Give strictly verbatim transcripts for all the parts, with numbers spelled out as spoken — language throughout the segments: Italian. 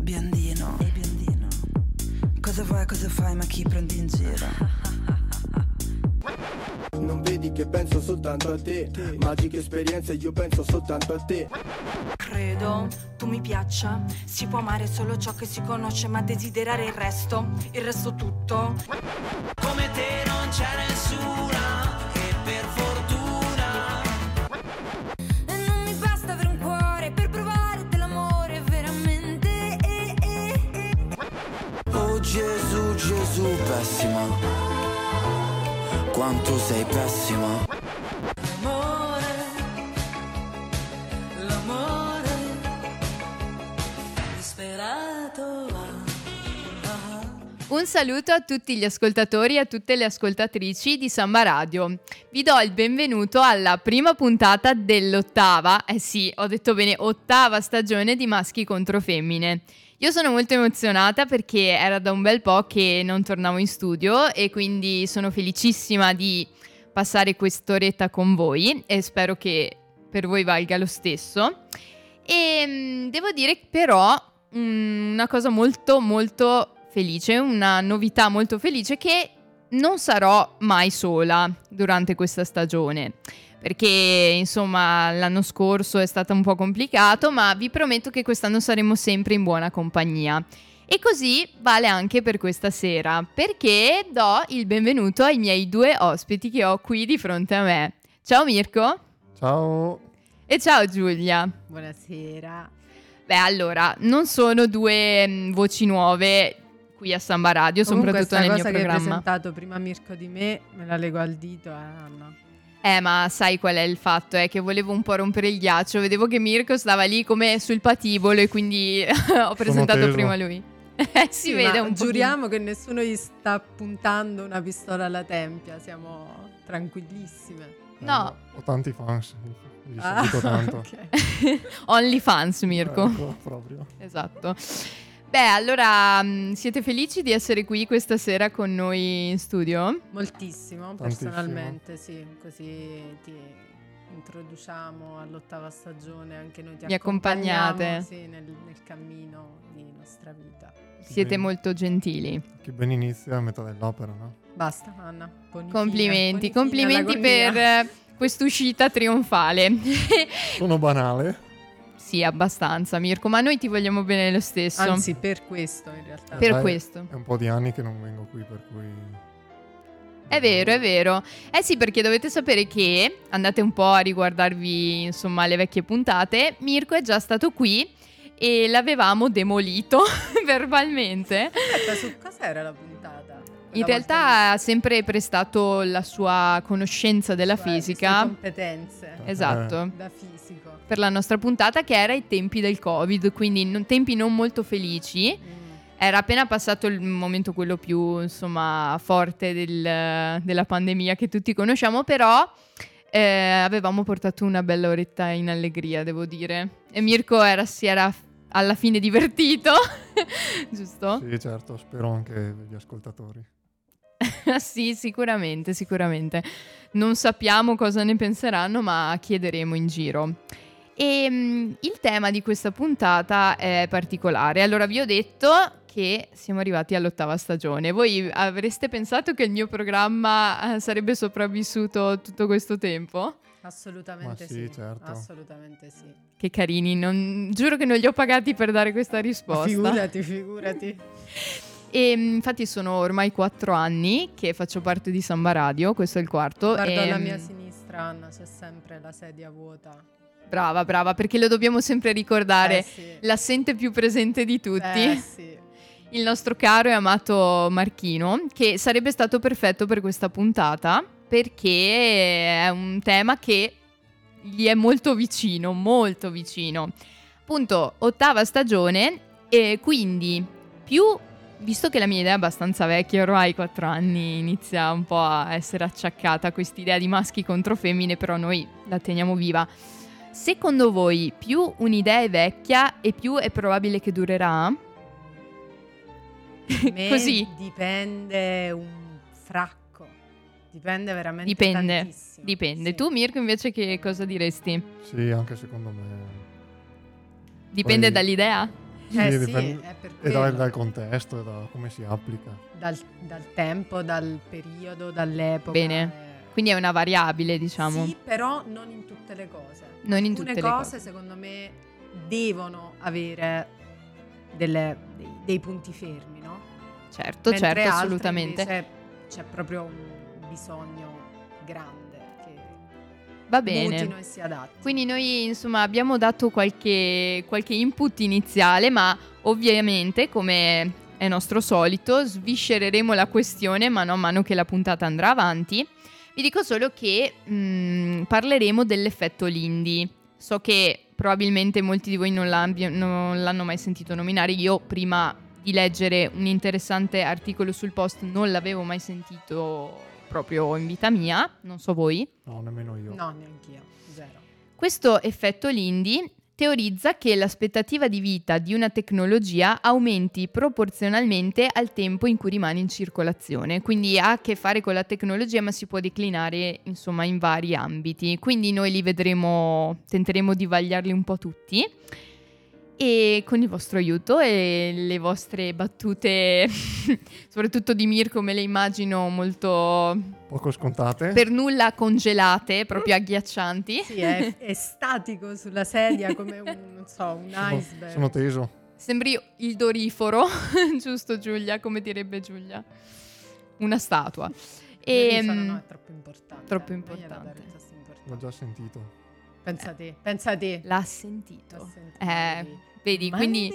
Biondino, e biondino. Cosa vuoi, cosa fai, ma chi prendi in giro? Non vedi che penso soltanto a te, te. Magiche esperienze, io penso soltanto a te. Credo tu mi piaccia. Si può amare solo ciò che si conosce, ma desiderare il resto, il resto tutto. Come te non c'è nessuna, che per fortuna. E non mi basta avere un cuore per provare dell'amore veramente. eh, eh, eh. Oh Gesù, Gesù, pessima. Quanto sei pessima. Un saluto a tutti gli ascoltatori e a tutte le ascoltatrici di Samba Radio. Vi do il benvenuto alla prima puntata dell'ottava, eh sì, ho detto bene, ottava stagione di Maschi contro Femmine. Io sono molto emozionata perché era da un bel po' che non tornavo in studio e quindi sono felicissima di passare quest'oretta con voi e spero che per voi valga lo stesso. E devo dire però una cosa molto molto felice, una novità molto felice, che non sarò mai sola durante questa stagione, perché insomma l'anno scorso è stato un po' complicato, ma vi prometto che quest'anno saremo sempre in buona compagnia. E così vale anche per questa sera, perché do il benvenuto ai miei due ospiti che ho qui di fronte a me. Ciao Mirko. Ciao. E ciao Giulia. Buonasera. Beh, allora, non sono due mh, voci nuove qui a Samba Radio, comunque soprattutto nel mio programma. Comunque questa cosa che hai presentato prima Mirko di me, me la lego al dito, eh Anna. Eh, ma sai qual è il fatto? È che volevo un po' rompere il ghiaccio, vedevo che Mirko stava lì come sul patibolo e quindi ho presentato teso. Prima lui. si sì, vede un po'. Giuriamo che nessuno gli sta puntando una pistola alla tempia, siamo tranquillissime. No. Eh, ho tanti fans, gli ah, tanto. Okay. Only fans Mirko. Ecco, proprio. Esatto. Beh, allora, siete felici di essere qui questa sera con noi in studio? Moltissimo, tantissimo. Personalmente, sì. Così ti introduciamo all'ottava stagione, anche noi ti Mi accompagnate sì, nel, nel cammino di nostra vita. Siete ben, molto gentili. Che ben inizia a metà dell'opera, no? Basta, Anna. Bonitina, complimenti, bonitina, complimenti per quest'uscita trionfale. Sono banale. Sì, abbastanza Mirko, ma noi ti vogliamo bene lo stesso. Anzi, per questo in realtà. Per Dai, questo. È un po' di anni che non vengo qui, per cui... È vero, è vero. Eh sì, perché dovete sapere che, andate un po' a riguardarvi, insomma, le vecchie puntate, Mirko è già stato qui e l'avevamo demolito verbalmente. Aspetta, su cosa era la puntata? In realtà ha sempre prestato la sua conoscenza della cioè, fisica, le sue competenze. Esatto. Da fisico. Per la nostra puntata che era i tempi del Covid, quindi in tempi non molto felici. Mm. Era appena passato il momento quello più, insomma, forte del, della pandemia che tutti conosciamo, però eh, avevamo portato una bella oretta in allegria, devo dire. E Mirko era, si era alla fine divertito, giusto? Sì, certo, spero anche gli ascoltatori. Sì, sicuramente, sicuramente. Non sappiamo cosa ne penseranno, ma chiederemo in giro. E mh, il tema di questa puntata è particolare. Allora, vi ho detto che siamo arrivati all'ottava stagione. Voi avreste pensato che il mio programma sarebbe sopravvissuto tutto questo tempo? Assolutamente sì, sì, certo. Assolutamente sì. Che carini, non... giuro che non li ho pagati per dare questa risposta. Figurati, figurati. E infatti sono ormai quattro anni che faccio parte di Samba Radio, questo è il quarto. Guarda e... alla mia sinistra, Anna, c'è sempre la sedia vuota. Brava, brava, perché lo dobbiamo sempre ricordare, eh, sì. L'assente più presente di tutti. Eh, sì. Il nostro caro e amato Marchino, che sarebbe stato perfetto per questa puntata, perché è un tema che gli è molto vicino, molto vicino. Appunto, ottava stagione, e quindi più... Visto che la mia idea è abbastanza vecchia, ormai quattro anni, inizia un po' a essere acciaccata quest'idea di maschi contro femmine, però noi la teniamo viva. Secondo voi più un'idea è vecchia e più è probabile che durerà? Me Così dipende un fracco, dipende veramente dipende, tantissimo. Dipende, sì. Tu Mirko invece che cosa diresti? Sì, anche secondo me. Dipende Poi... dall'idea? Eh sì, dipende, è per e da, dal contesto, e da come si applica. Dal, dal tempo, dal periodo, dall'epoca. Bene, è... quindi è una variabile, diciamo. Sì, però non in tutte le cose. Non in Alcune tutte cose, le cose, secondo me, devono avere delle, dei, dei punti fermi, no? Certo, mentre certo, altre, assolutamente. Invece, c'è proprio un bisogno grande. Va bene, si quindi noi insomma abbiamo dato qualche, qualche input iniziale, ma ovviamente, come è nostro solito, sviscereremo la questione mano a mano che la puntata andrà avanti. Vi dico solo che mh, parleremo dell'effetto Lindy. So che probabilmente molti di voi non, non l'hanno mai sentito nominare. Io prima di leggere un interessante articolo sul Post non l'avevo mai sentito proprio in vita mia, non so voi. No, nemmeno io. No, neanch'io, zero. Questo effetto Lindy teorizza che l'aspettativa di vita di una tecnologia aumenti proporzionalmente al tempo in cui rimane in circolazione, quindi ha a che fare con la tecnologia, ma si può declinare insomma in vari ambiti, quindi noi li vedremo, tenteremo di vagliarli un po' tutti, e con il vostro aiuto e le vostre battute soprattutto di Mirko, me le immagino molto poco scontate, per nulla congelate, proprio agghiaccianti. Sì, è, è statico sulla sedia come un, non so, un iceberg. Sono teso, sembri il doriforo. Giusto, Giulia, come direbbe Giulia, una statua. E, sono, no, è troppo importante, troppo importante. L'ho già sentito. Pensa a te, pensa a te. L'ha sentito. L'ha sentito. Eh, vedi, quindi...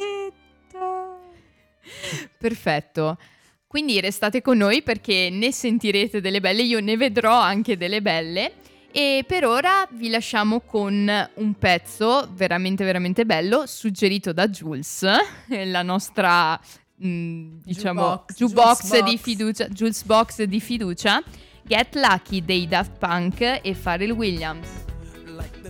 Perfetto. Quindi restate con noi perché ne sentirete delle belle, io ne vedrò anche delle belle. E per ora vi lasciamo con un pezzo veramente, veramente bello, suggerito da Jules, la nostra, mh, diciamo, jukebox, jukebox, jukebox di fiducia, Jules Box di fiducia, Get Lucky dei Daft Punk e Pharrell Williams. Like the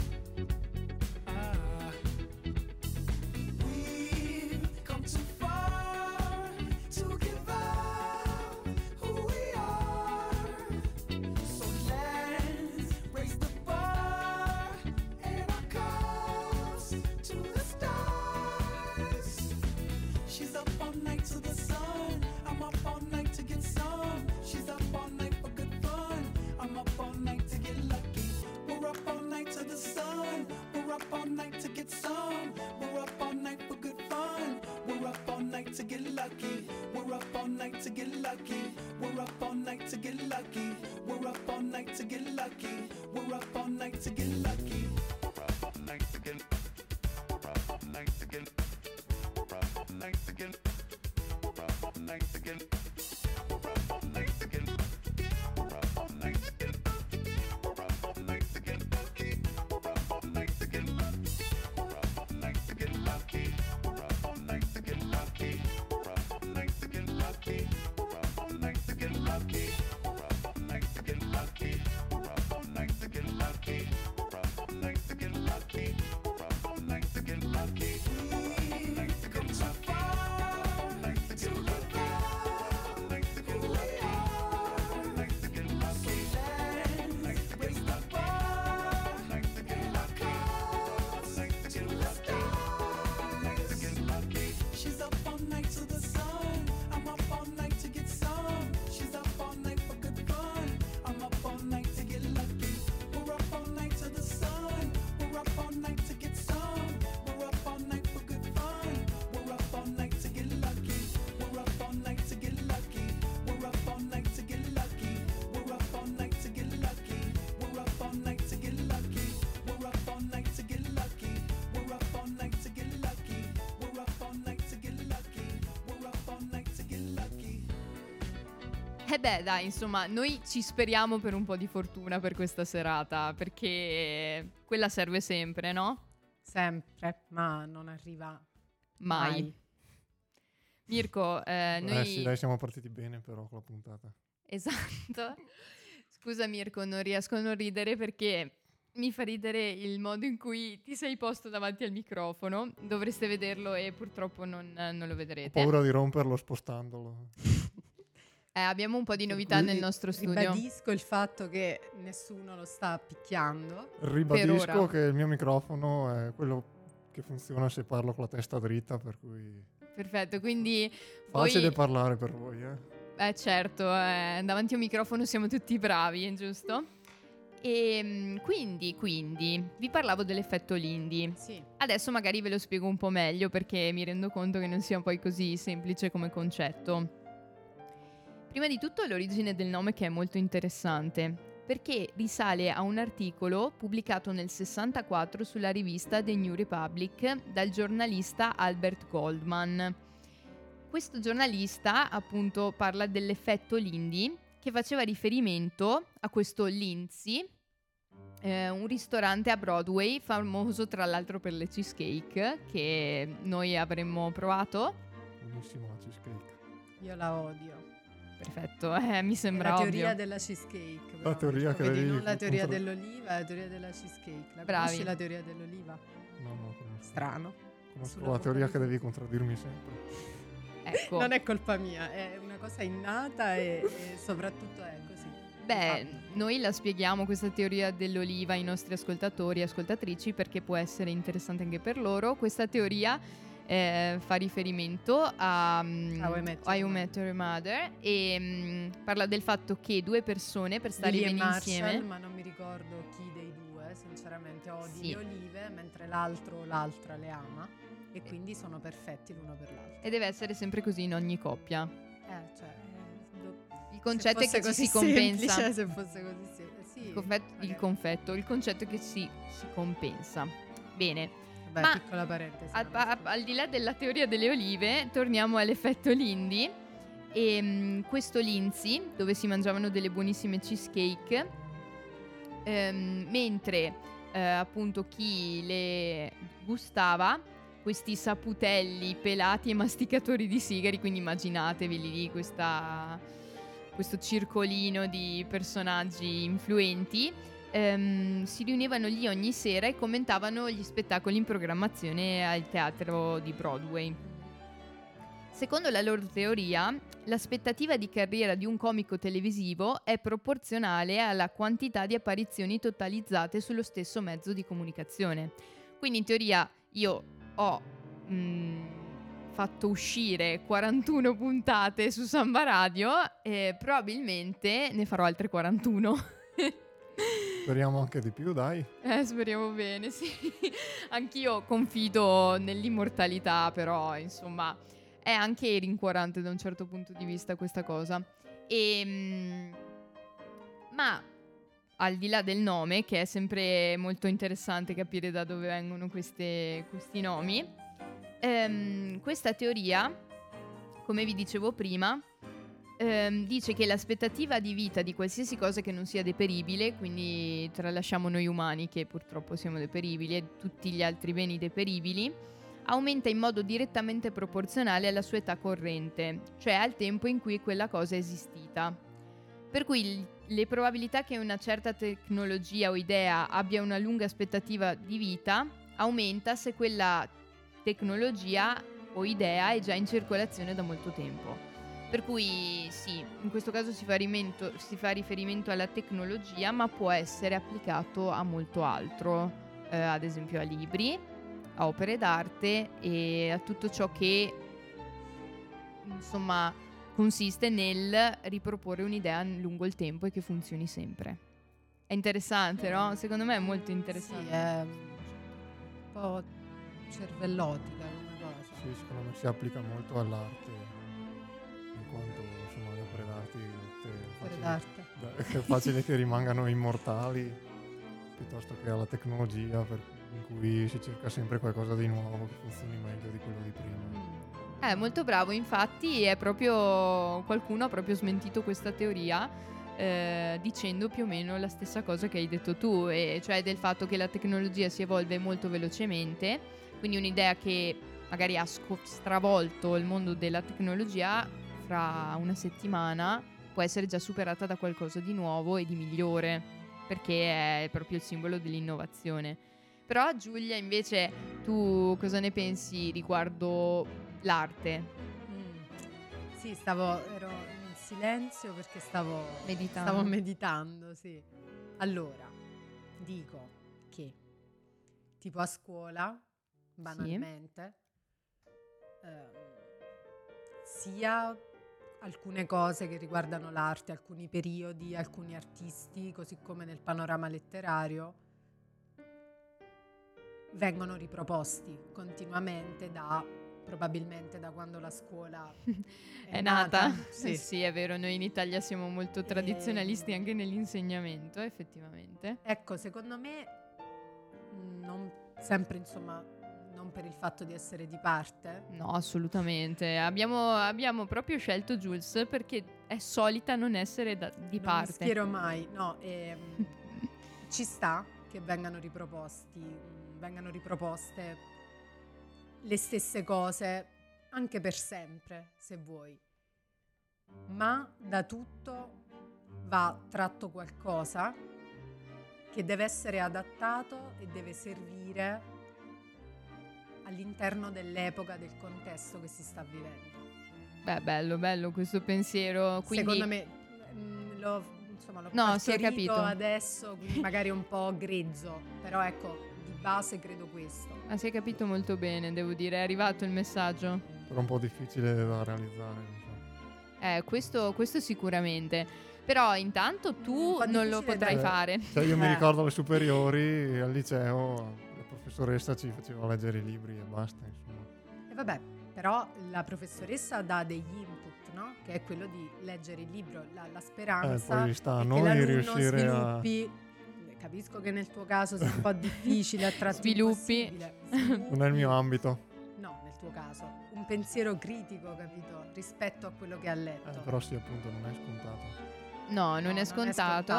We're up all night to get lucky. We're up all night to get lucky. Eh beh, dai, insomma, noi ci speriamo per un po' di fortuna per questa serata, perché quella serve sempre, no? Sempre, ma non arriva mai. mai. Mirko, eh, noi... Eh sì, dai, siamo partiti bene però con la puntata. Esatto. Scusa Mirko, non riesco a non ridere perché... Mi fa ridere il modo in cui ti sei posto davanti al microfono. Dovreste vederlo e purtroppo non, non lo vedrete. Ho paura di romperlo spostandolo. eh, abbiamo un po' di novità nel nostro studio. Ribadisco il fatto che nessuno lo sta picchiando. Ribadisco che il mio microfono è quello che funziona se parlo con la testa dritta, per cui... Perfetto, quindi... Facile voi... parlare per voi, eh. Eh certo, eh, davanti a un microfono siamo tutti bravi, giusto? E quindi, quindi, vi parlavo dell'effetto Lindy. Sì. Adesso magari ve lo spiego un po' meglio perché mi rendo conto che non sia poi così semplice come concetto. Prima di tutto l'origine del nome, che è molto interessante, perché risale a un articolo pubblicato nel sessantaquattro sulla rivista The New Republic dal giornalista Albert Goldman. Questo giornalista appunto parla dell'effetto Lindy, che faceva riferimento a questo Lindsay, eh, un ristorante a Broadway famoso tra l'altro per le cheesecake, che noi avremmo provato. Buonissima la cheesecake. Io la odio. Perfetto, eh, mi sembra la ovvio. La teoria della cheesecake. La teoria che vedi, non la teoria dell'oliva, la teoria della cheesecake. La Bravi. Conosci la teoria dell'oliva? No, no. Conosco. Strano. Conosco la teoria che devi contraddirmi sempre. Ecco. Non è colpa mia, è una cosa innata e, e soprattutto è così. Beh, noi la spieghiamo questa teoria dell'oliva ai nostri ascoltatori e ascoltatrici perché può essere interessante anche per loro. Questa teoria eh, fa riferimento a How I Met, I Met Your Mother e mh, parla del fatto che due persone per stare Lily bene Marshall, insieme, ma non mi ricordo chi dei due, sinceramente, odi sì. le olive mentre l'altro o l'altra le ama. E quindi sono perfetti l'uno per l'altro. E deve essere sempre così in ogni coppia. Eh, cioè, do... Il concetto è che ci si compensa. Semplice, se fosse così semplice. Sì, il, confetto, okay. il confetto, il concetto è che ci si compensa. Bene. Vabbè, ma piccola parentesi. Al, a, al di là della teoria delle olive, torniamo all'effetto Lindy. E mh, questo Lindsay, dove si mangiavano delle buonissime cheesecake, ehm, mentre eh, appunto chi le gustava, questi saputelli pelati e masticatori di sigari, quindi immaginatevi lì questa, questo circolino di personaggi influenti, ehm, si riunivano lì ogni sera e commentavano gli spettacoli in programmazione al teatro di Broadway. Secondo la loro teoria, l'aspettativa di carriera di un comico televisivo è proporzionale alla quantità di apparizioni totalizzate sullo stesso mezzo di comunicazione. Quindi in teoria io... ho mh, fatto uscire quarantuno puntate su Samba Radio e probabilmente ne farò altre quarantuno. Speriamo anche di più, dai. Eh, speriamo bene, sì. Anch'io confido nell'immortalità, però, insomma, è anche rincuorante da un certo punto di vista questa cosa. E, mh, ma... al di là del nome, che è sempre molto interessante capire da dove vengono queste, questi nomi, ehm, questa teoria, come vi dicevo prima, ehm, dice che l'aspettativa di vita di qualsiasi cosa che non sia deperibile, quindi tralasciamo noi umani che purtroppo siamo deperibili e tutti gli altri beni deperibili, aumenta in modo direttamente proporzionale alla sua età corrente, cioè al tempo in cui quella cosa è esistita. Per cui le probabilità che una certa tecnologia o idea abbia una lunga aspettativa di vita aumenta se quella tecnologia o idea è già in circolazione da molto tempo. Per cui sì, in questo caso si fa riferimento, si fa riferimento alla tecnologia, ma può essere applicato a molto altro, eh, ad esempio a libri, a opere d'arte e a tutto ciò che, insomma... consiste nel riproporre un'idea lungo il tempo e che funzioni sempre. È interessante, no? Secondo me è molto interessante. Sì, è un po' cervellotica come cosa. Sì, secondo me si applica molto all'arte, in quanto sono le opere d'arte, opere d'arte. Che è facile che rimangano immortali, piuttosto che alla tecnologia, per, in cui si cerca sempre qualcosa di nuovo che funzioni meglio di quello di prima. È molto bravo, infatti è proprio qualcuno ha proprio smentito questa teoria eh, dicendo più o meno la stessa cosa che hai detto tu, e cioè del fatto che la tecnologia si evolve molto velocemente, quindi un'idea che magari ha stravolto il mondo della tecnologia fra una settimana può essere già superata da qualcosa di nuovo e di migliore, perché è proprio il simbolo dell'innovazione. Però Giulia, invece, tu cosa ne pensi riguardo l'arte? Mm. Sì, stavo ero in silenzio perché stavo meditando. Stavo meditando, sì. Allora, dico che tipo a scuola, banalmente, sì. eh, sia alcune cose che riguardano l'arte, alcuni periodi, alcuni artisti, così come nel panorama letterario, vengono riproposti continuamente da, probabilmente da quando la scuola è, è nata. nata. Sì. Eh sì, è vero, noi in Italia siamo molto tradizionalisti e... anche nell'insegnamento, effettivamente. Ecco, secondo me, non sempre, insomma... non per il fatto di essere di parte. No, assolutamente. Abbiamo, abbiamo proprio scelto Jules perché è solita non essere da, di non parte. Non mi schiero mai, no. Ehm, ci sta che vengano riproposti, vengano riproposte le stesse cose, anche per sempre, se vuoi. Ma da tutto va tratto qualcosa che deve essere adattato e deve servire all'interno dell'epoca, del contesto che si sta vivendo. Beh, bello, bello questo pensiero. Quindi... secondo me mh, l'ho, insomma, l'ho no, si è capito adesso, quindi magari un po' grezzo, però ecco, di base credo questo. Ah, si è capito molto bene, devo dire, è arrivato il messaggio. Però un po' difficile da realizzare. Diciamo. Eh, questo, questo sicuramente. Però intanto tu non lo potrai da... fare. Cioè, io mi ricordo alle superiori, al liceo... professoressa ci faceva leggere i libri e basta, insomma. E vabbè, però la professoressa dà degli input, no? Che è quello di leggere il libro, la, la speranza eh, poi sta a noi che l'alunno sviluppi a... Capisco che nel tuo caso sia un po' difficile a tratti sviluppi. sviluppi non è il mio ambito, no, nel tuo caso un pensiero critico, capito, rispetto a quello che ha letto. Eh, però sì, appunto, non è scontato. No, non, no, è, scontato. non è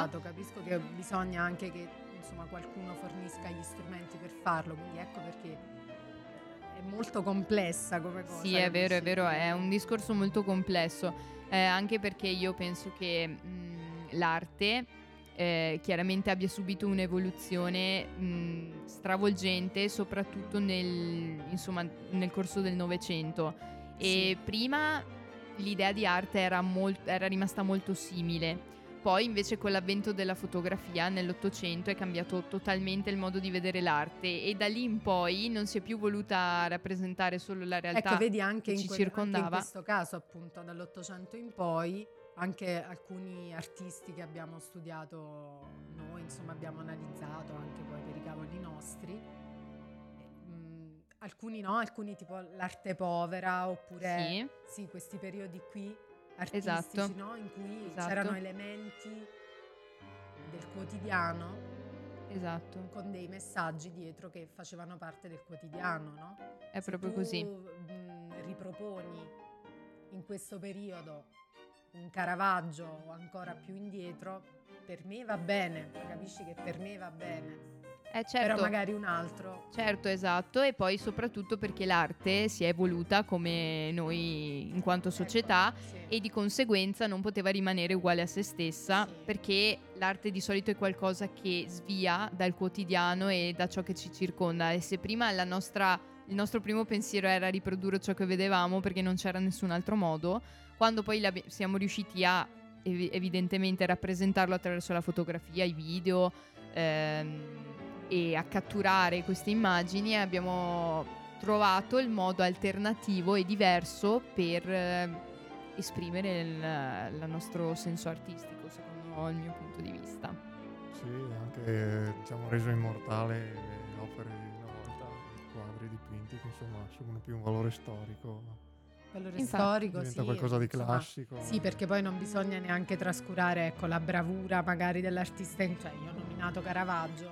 scontato. Capisco che bisogna anche che, insomma, qualcuno fornisca gli strumenti per farlo, quindi ecco perché è molto complessa come cosa. Sì, è vero, è vero, è un discorso molto complesso, eh, anche perché io penso che mh, l'arte eh, chiaramente abbia subito un'evoluzione mh, stravolgente, soprattutto nel, insomma, nel corso del Novecento, e sì. Prima l'idea di arte era, molt- era rimasta molto simile. Poi invece con l'avvento della fotografia nell'Ottocento è cambiato totalmente il modo di vedere l'arte, e da lì in poi non si è più voluta rappresentare solo la realtà, ecco, vedi, anche che in ci quel, circondava. Anche in questo caso, appunto, dall'Ottocento in poi anche alcuni artisti che abbiamo studiato noi, insomma, abbiamo analizzato anche poi per i cavoli nostri, mm, alcuni no, alcuni tipo l'arte povera, oppure sì, sì questi periodi qui artistici, esatto. No? In cui esatto. C'erano elementi del quotidiano, esatto, con dei messaggi dietro che facevano parte del quotidiano, no? È Se proprio tu, così. Mh, riproponi in questo periodo un Caravaggio o ancora più indietro, per me va bene, capisci che per me va bene. Eh, certo. Però magari un altro. Certo, esatto. E poi soprattutto perché l'arte si è evoluta come noi in quanto società, ecco, sì. E di conseguenza non poteva rimanere uguale a se stessa, sì. Perché l'arte di solito è qualcosa che svia dal quotidiano e da ciò che ci circonda, e se prima la nostra, il nostro primo pensiero era riprodurre ciò che vedevamo perché non c'era nessun altro modo, quando poi la, siamo riusciti a ev- evidentemente rappresentarlo attraverso la fotografia, i video, ehm, e a catturare queste immagini, abbiamo trovato il modo alternativo e diverso per eh, esprimere il, il nostro senso artistico, secondo il mio punto di vista. Sì, anche diciamo reso immortale opere di una volta, quadri, dipinti che insomma assumono più un valore storico. Valore Infatti, storico, diventa sì, qualcosa di classico. Sì, perché poi non bisogna neanche trascurare, ecco, la bravura magari dell'artista, cioè io ho nominato Caravaggio.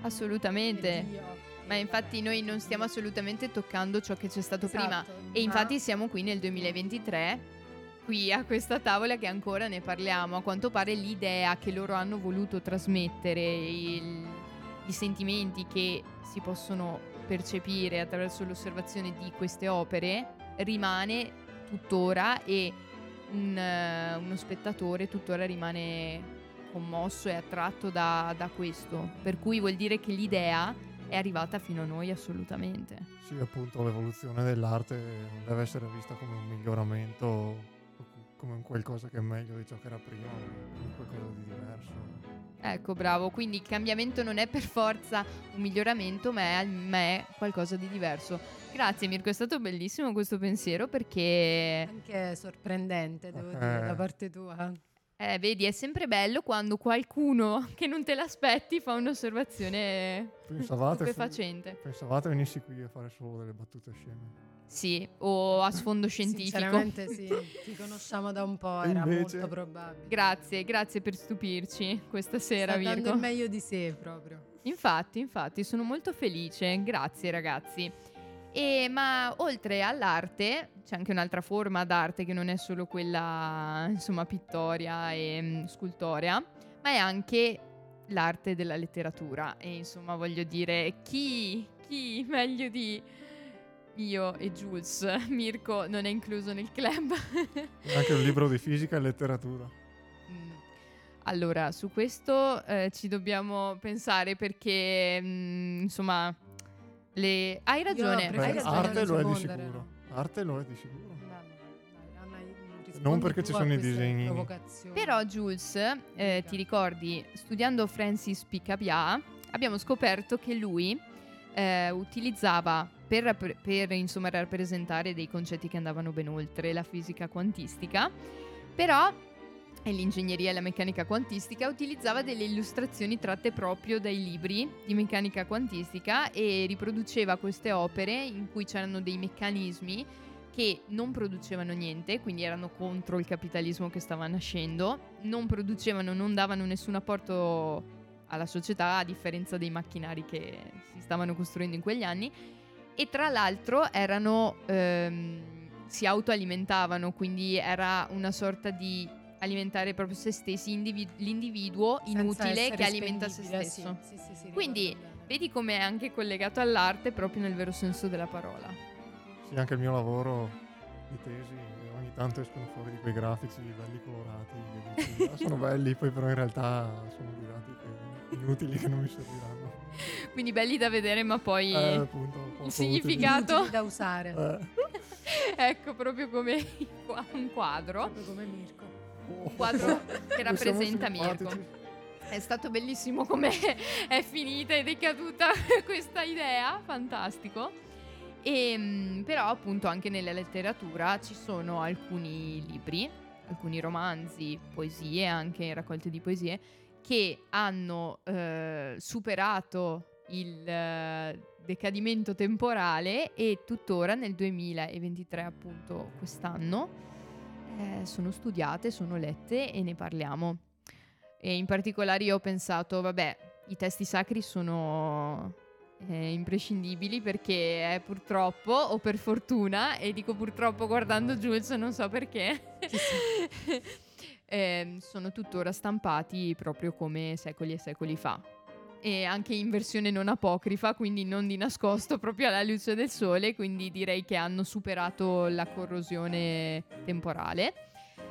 Assolutamente. Ma infatti noi non stiamo assolutamente toccando ciò che c'è stato, esatto, prima. E infatti siamo qui nel duemilaventitré, qui a questa tavola, che ancora ne parliamo. A quanto pare l'idea che loro hanno voluto trasmettere, il, i sentimenti che si possono percepire attraverso l'osservazione di queste opere, rimane tuttora, e un, uno spettatore tuttora rimane commosso e attratto da, da questo. Per cui vuol dire che l'idea è arrivata fino a noi, assolutamente. Sì, appunto, l'evoluzione dell'arte non deve essere vista come un miglioramento, come un qualcosa che è meglio di ciò che era prima, come qualcosa di diverso. Ecco, bravo. Quindi il cambiamento non è per forza un miglioramento, ma è, ma è qualcosa di diverso. Grazie Mirko, è stato bellissimo questo pensiero, perché anche sorprendente, devo eh. dire, da parte tua. Eh, vedi, è sempre bello quando qualcuno che non te l'aspetti fa un'osservazione stupefacente. F- pensavate venissi qui a fare solo delle battute sceme? Sì, o a sfondo scientifico. Sinceramente sì, ti conosciamo da un po', era invece... molto probabile. Grazie, grazie per stupirci questa sera, Sta Mirko. Sta dando il meglio di sé proprio. Infatti, infatti, sono molto felice, grazie ragazzi. E, ma oltre all'arte c'è anche un'altra forma d'arte che non è solo quella, insomma, pittoria e mh, scultorea, ma è anche l'arte della letteratura. E insomma, voglio dire, chi, chi meglio di io e Jules? Mirko non è incluso nel club. Anche un libro di fisica e letteratura. Allora, su questo eh, ci dobbiamo pensare, perché mh, insomma... Le... Hai ragione. Beh, hai ragione. Arte lo è di sicuro. Arte lo è di sicuro. No, no, no, non perché ci sono i disegni. Però Jules, eh, ti ricordi, studiando Francis Picabia, abbiamo scoperto che lui eh, utilizzava per, per, per insomma rappresentare dei concetti che andavano ben oltre la fisica quantistica, però e l'ingegneria e la meccanica quantistica, utilizzava delle illustrazioni tratte proprio dai libri di meccanica quantistica, e riproduceva queste opere in cui c'erano dei meccanismi che non producevano niente, quindi erano contro il capitalismo che stava nascendo, non producevano, non davano nessun apporto alla società, a differenza dei macchinari che si stavano costruendo in quegli anni, e tra l'altro erano ehm, si autoalimentavano, quindi era una sorta di alimentare proprio se stessi, individu- l'individuo inutile che alimenta se stesso. Sì, sì, sì, sì, quindi vedi come è anche collegato all'arte proprio nel vero senso della parola. Sì, anche il mio lavoro di tesi, ogni tanto escono fuori di quei grafici belli colorati, dici, ah, sono belli, poi però in realtà sono dei grafici inutili che non mi serviranno. Quindi belli da vedere, ma poi eh, appunto, il significato da usare. Eh. Ecco, proprio come un quadro, proprio come Mirko. Un quadro che rappresenta Mirko. È stato bellissimo come è finita ed è caduta questa idea, fantastico. E, però appunto anche nella letteratura ci sono alcuni libri, alcuni romanzi, poesie, anche raccolte di poesie, che hanno eh, superato il eh, decadimento temporale, e tuttora nel duemilaventitré, appunto quest'anno, Eh, sono studiate, sono lette e ne parliamo. E in particolare io ho pensato, vabbè, i testi sacri sono eh, imprescindibili, perché è purtroppo, o per fortuna, e dico purtroppo guardando Jules, non so perché, eh, sono tuttora stampati proprio come secoli e secoli fa. E anche in versione non apocrifa, quindi non di nascosto, proprio alla luce del sole, quindi direi che hanno superato la corrosione temporale.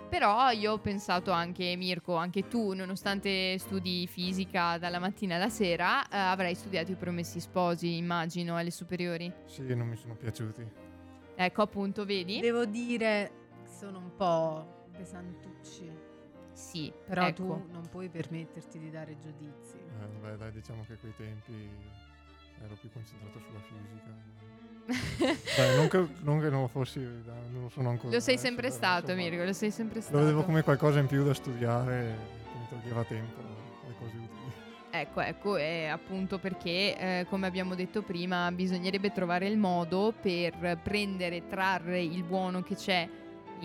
Però io ho pensato anche, Mirko, anche tu, nonostante studi fisica dalla mattina alla sera, eh, avrai studiato I Promessi Sposi, immagino, alle superiori. Sì, non mi sono piaciuti. Ecco, appunto, vedi? Devo dire, sono un po' pesantucci. Sì, però ecco, tu non puoi permetterti di dare giudizi. Eh, beh, dai, diciamo che a quei tempi ero più concentrato sulla fisica. Beh, non, che, non che non lo fossi, non lo sono ancora. Lo sei adesso, sempre stato, insomma, Mirko, lo sei sempre stato. Lo vedevo come qualcosa in più da studiare, che mi toglieva tempo, le cose utili. Ecco, ecco, e appunto perché, eh, come abbiamo detto prima, bisognerebbe trovare il modo per prendere, trarre il buono che c'è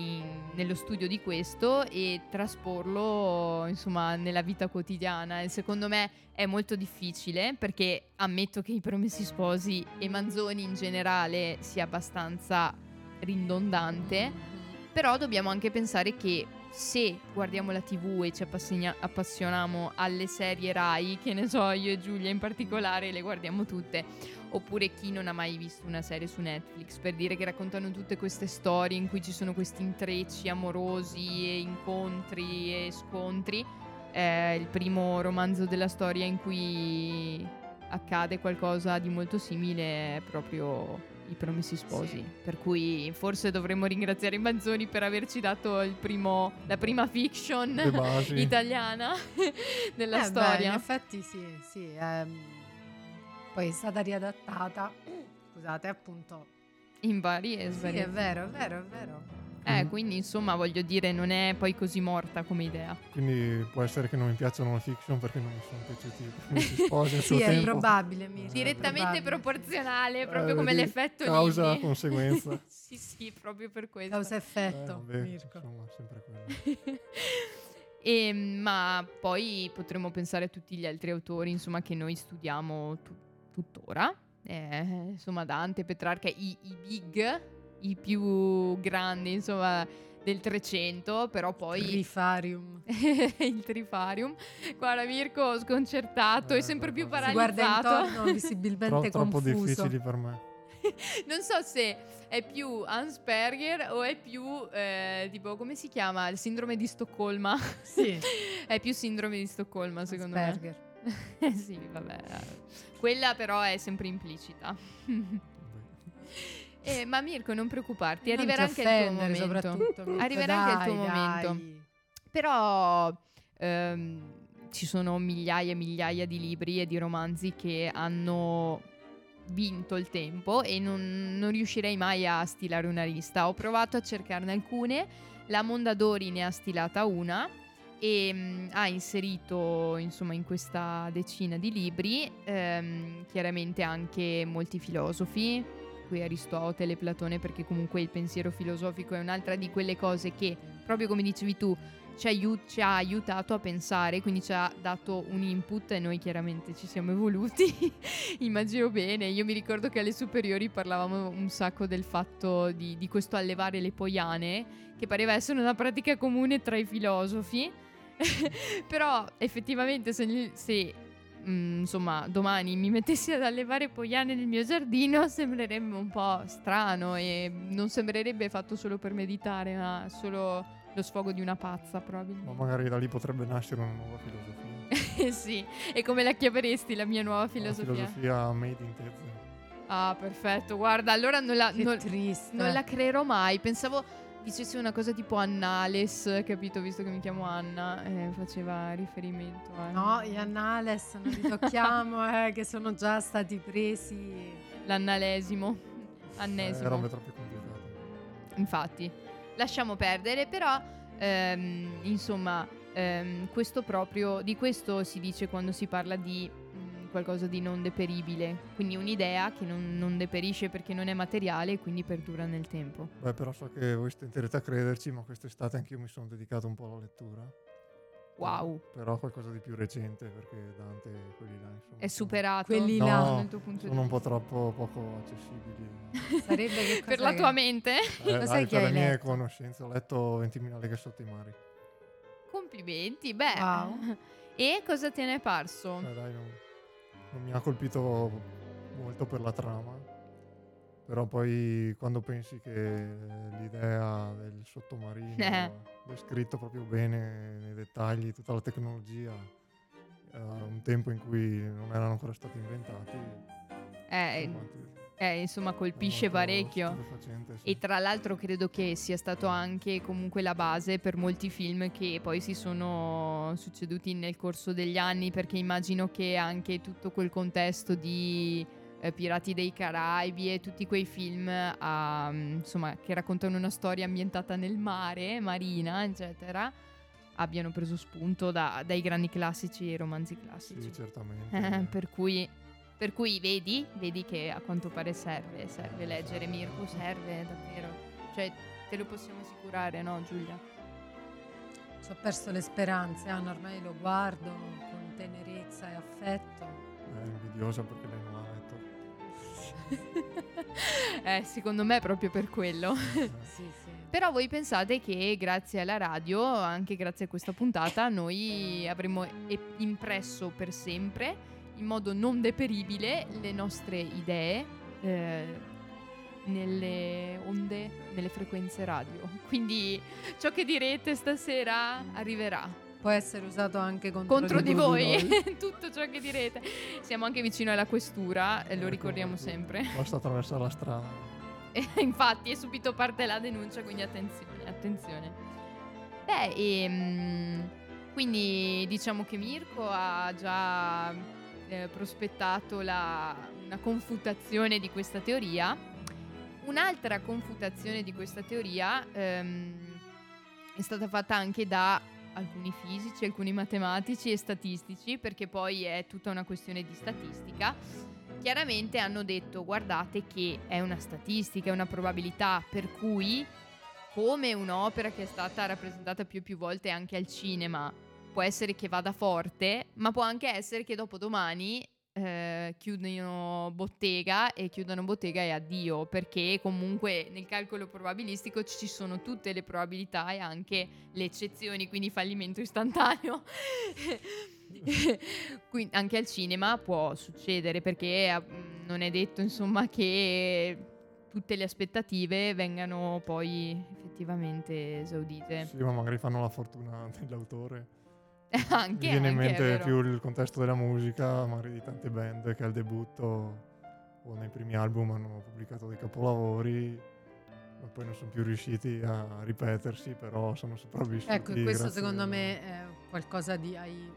in, nello studio di questo e trasporlo insomma nella vita quotidiana, e secondo me è molto difficile, perché ammetto che I Promessi Sposi e Manzoni in generale sia abbastanza ridondante, però dobbiamo anche pensare che se guardiamo la tivù e ci appassi- appassioniamo alle serie Rai, che ne so, io e Giulia in particolare le guardiamo tutte, oppure chi non ha mai visto una serie su Netflix, per dire, che raccontano tutte queste storie in cui ci sono questi intrecci amorosi e incontri e scontri, è il primo romanzo della storia in cui accade qualcosa di molto simile è proprio I Promessi Sposi, sì. Per cui forse dovremmo ringraziare Manzoni per averci dato il primo, la prima fiction italiana della eh storia. Beh, in effetti sì, sì. Ehm, poi è stata riadattata, scusate, appunto, in varie svariate. Sì, è vero, è vero, è vero. Eh, mm. Quindi insomma, voglio dire, non è poi così morta come idea. Quindi può essere che non mi piacciono la fiction perché non mi sono piaciuti I Promessi Sposi al suo sì, tempo. È probabile, mi... eh, direttamente è probabile. Proporzionale, proprio eh, come vedi, l'effetto causa Lindy. Conseguenza. Sì, sì, proprio per questo. Causa effetto, eh, vabbè, Mirko. Insomma, sempre quello. E, ma poi potremmo pensare a tutti gli altri autori, insomma, che noi studiamo tu- tuttora. Eh, insomma, Dante, Petrarca, i, i big, i più grandi insomma del Trecento, però poi Trifarium il Trifarium, guarda Mirko sconcertato, eh, è sempre più paralizzato, si guarda intorno visibilmente Tro- troppo confuso, troppo difficili per me. Non so se è più Asperger o è più eh, tipo come si chiama, il sindrome di Stoccolma. Sì. È più sindrome di Stoccolma secondo Asperger. Me Asperger. Sì, vabbè, quella però è sempre implicita. Eh, ma Mirko, non preoccuparti, non arriverà anche il tuo momento, soprattutto Mirko, arriverà dai, anche il tuo dai. momento. Però ehm, ci sono migliaia e migliaia di libri e di romanzi che hanno vinto il tempo e non, non riuscirei mai a stilare una lista. Ho provato a cercarne alcune, la Mondadori ne ha stilata una e mh, ha inserito insomma in questa decina di libri ehm, chiaramente anche molti filosofi, Aristotele, Platone, perché comunque il pensiero filosofico è un'altra di quelle cose che, proprio come dicevi tu, ci, aiut- ci ha aiutato a pensare, quindi ci ha dato un input e noi chiaramente ci siamo evoluti. Immagino bene, io mi ricordo che alle superiori parlavamo un sacco del fatto di, di questo allevare le poiane, che pareva essere una pratica comune tra i filosofi. Però effettivamente se... se Mm, insomma domani mi mettessi ad allevare poiane nel mio giardino sembrerebbe un po' strano e non sembrerebbe fatto solo per meditare, ma solo lo sfogo di una pazza probabilmente. Ma magari da lì potrebbe nascere una nuova filosofia. Sì, e come la chiameresti la mia nuova filosofia? La filosofia made in Tezze. Ah, perfetto, guarda, allora non la, non, non la creerò mai. Pensavo dicessi una cosa tipo Annales, capito? Visto che mi chiamo Anna, eh, faceva riferimento a... No, gli Annales non li tocchiamo, eh, che sono già stati presi. L'annalesimo, annesimo. Eh, robe troppo complicate. Infatti, lasciamo perdere, però, ehm, insomma, ehm, questo proprio, di questo si dice quando si parla di mh, qualcosa di non deperibile, quindi un'idea che non, non deperisce perché non è materiale e quindi perdura nel tempo. Beh, però so che voi tenterete a crederci, ma quest'estate anch'io mi sono dedicato un po' alla lettura. Wow. Però qualcosa di più recente, perché Dante quelli là insomma, è superato quelli no, là nel tuo punto sono di un po' troppo poco accessibili. Sarebbe che per la tua che... mente eh, dai, sai per che le hai mie letto? Conoscenze ho letto ventimila leghe sotto i mari. Complimenti, beh. Wow. E cosa te ne è parso? Eh, dai, non, non mi ha colpito molto per la trama, però poi quando pensi che l'idea del sottomarino eh. descritto proprio bene nei dettagli, tutta la tecnologia a uh, un tempo in cui non erano ancora stati inventati eh, insomma, eh, insomma colpisce parecchio, sì. E tra l'altro credo che sia stato anche comunque la base per molti film che poi si sono succeduti nel corso degli anni, perché immagino che anche tutto quel contesto di Pirati dei Caraibi e tutti quei film uh, insomma che raccontano una storia ambientata nel mare, marina, eccetera, abbiano preso spunto da, dai grandi classici e romanzi classici. Sì, certamente. per, cui, per cui vedi, vedi che a quanto pare serve, serve leggere, Mirko, serve davvero. Cioè te lo possiamo assicurare, no Giulia? Ci ho perso le speranze, Anna, ormai lo guardo con tenerezza e affetto. È invidiosa perché lei non l'ha letto. eh, secondo me è proprio per quello. Sì, sì. Però voi pensate che grazie alla radio, anche grazie a questa puntata, noi avremo e- impresso per sempre, in modo non deperibile, le nostre idee eh, nelle onde, nelle frequenze radio. Quindi ciò che direte stasera arriverà. Può essere usato anche contro, contro di, di voi. Di voi. Tutto ciò che direte. Siamo anche vicino alla questura, eh, lo ricordiamo sempre. Basta attraversare la strada. Infatti è subito parte la denuncia, quindi attenzione, attenzione. Beh, e, mh, quindi diciamo che Mirko ha già eh, prospettato la, una confutazione di questa teoria. Un'altra confutazione di questa teoria ehm, è stata fatta anche da alcuni fisici, alcuni matematici e statistici, perché poi è tutta una questione di statistica. Chiaramente hanno detto, guardate che è una statistica, è una probabilità, per cui come un'opera che è stata rappresentata più e più volte anche al cinema può essere che vada forte, ma può anche essere che dopo domani eh, chiudano bottega e chiudano bottega e addio, perché comunque nel calcolo probabilistico ci sono tutte le probabilità e anche le eccezioni, quindi fallimento istantaneo. Quindi anche al cinema può succedere, perché non è detto insomma che tutte le aspettative vengano poi effettivamente esaudite. Sì, ma magari fanno la fortuna dell'autore. Anche, mi viene anche, in mente più il contesto della musica, magari di tante band che al debutto o nei primi album hanno pubblicato dei capolavori, ma poi non sono più riusciti a ripetersi, però sono sopravvissuti. Ecco, questo secondo me è qualcosa di... Hai...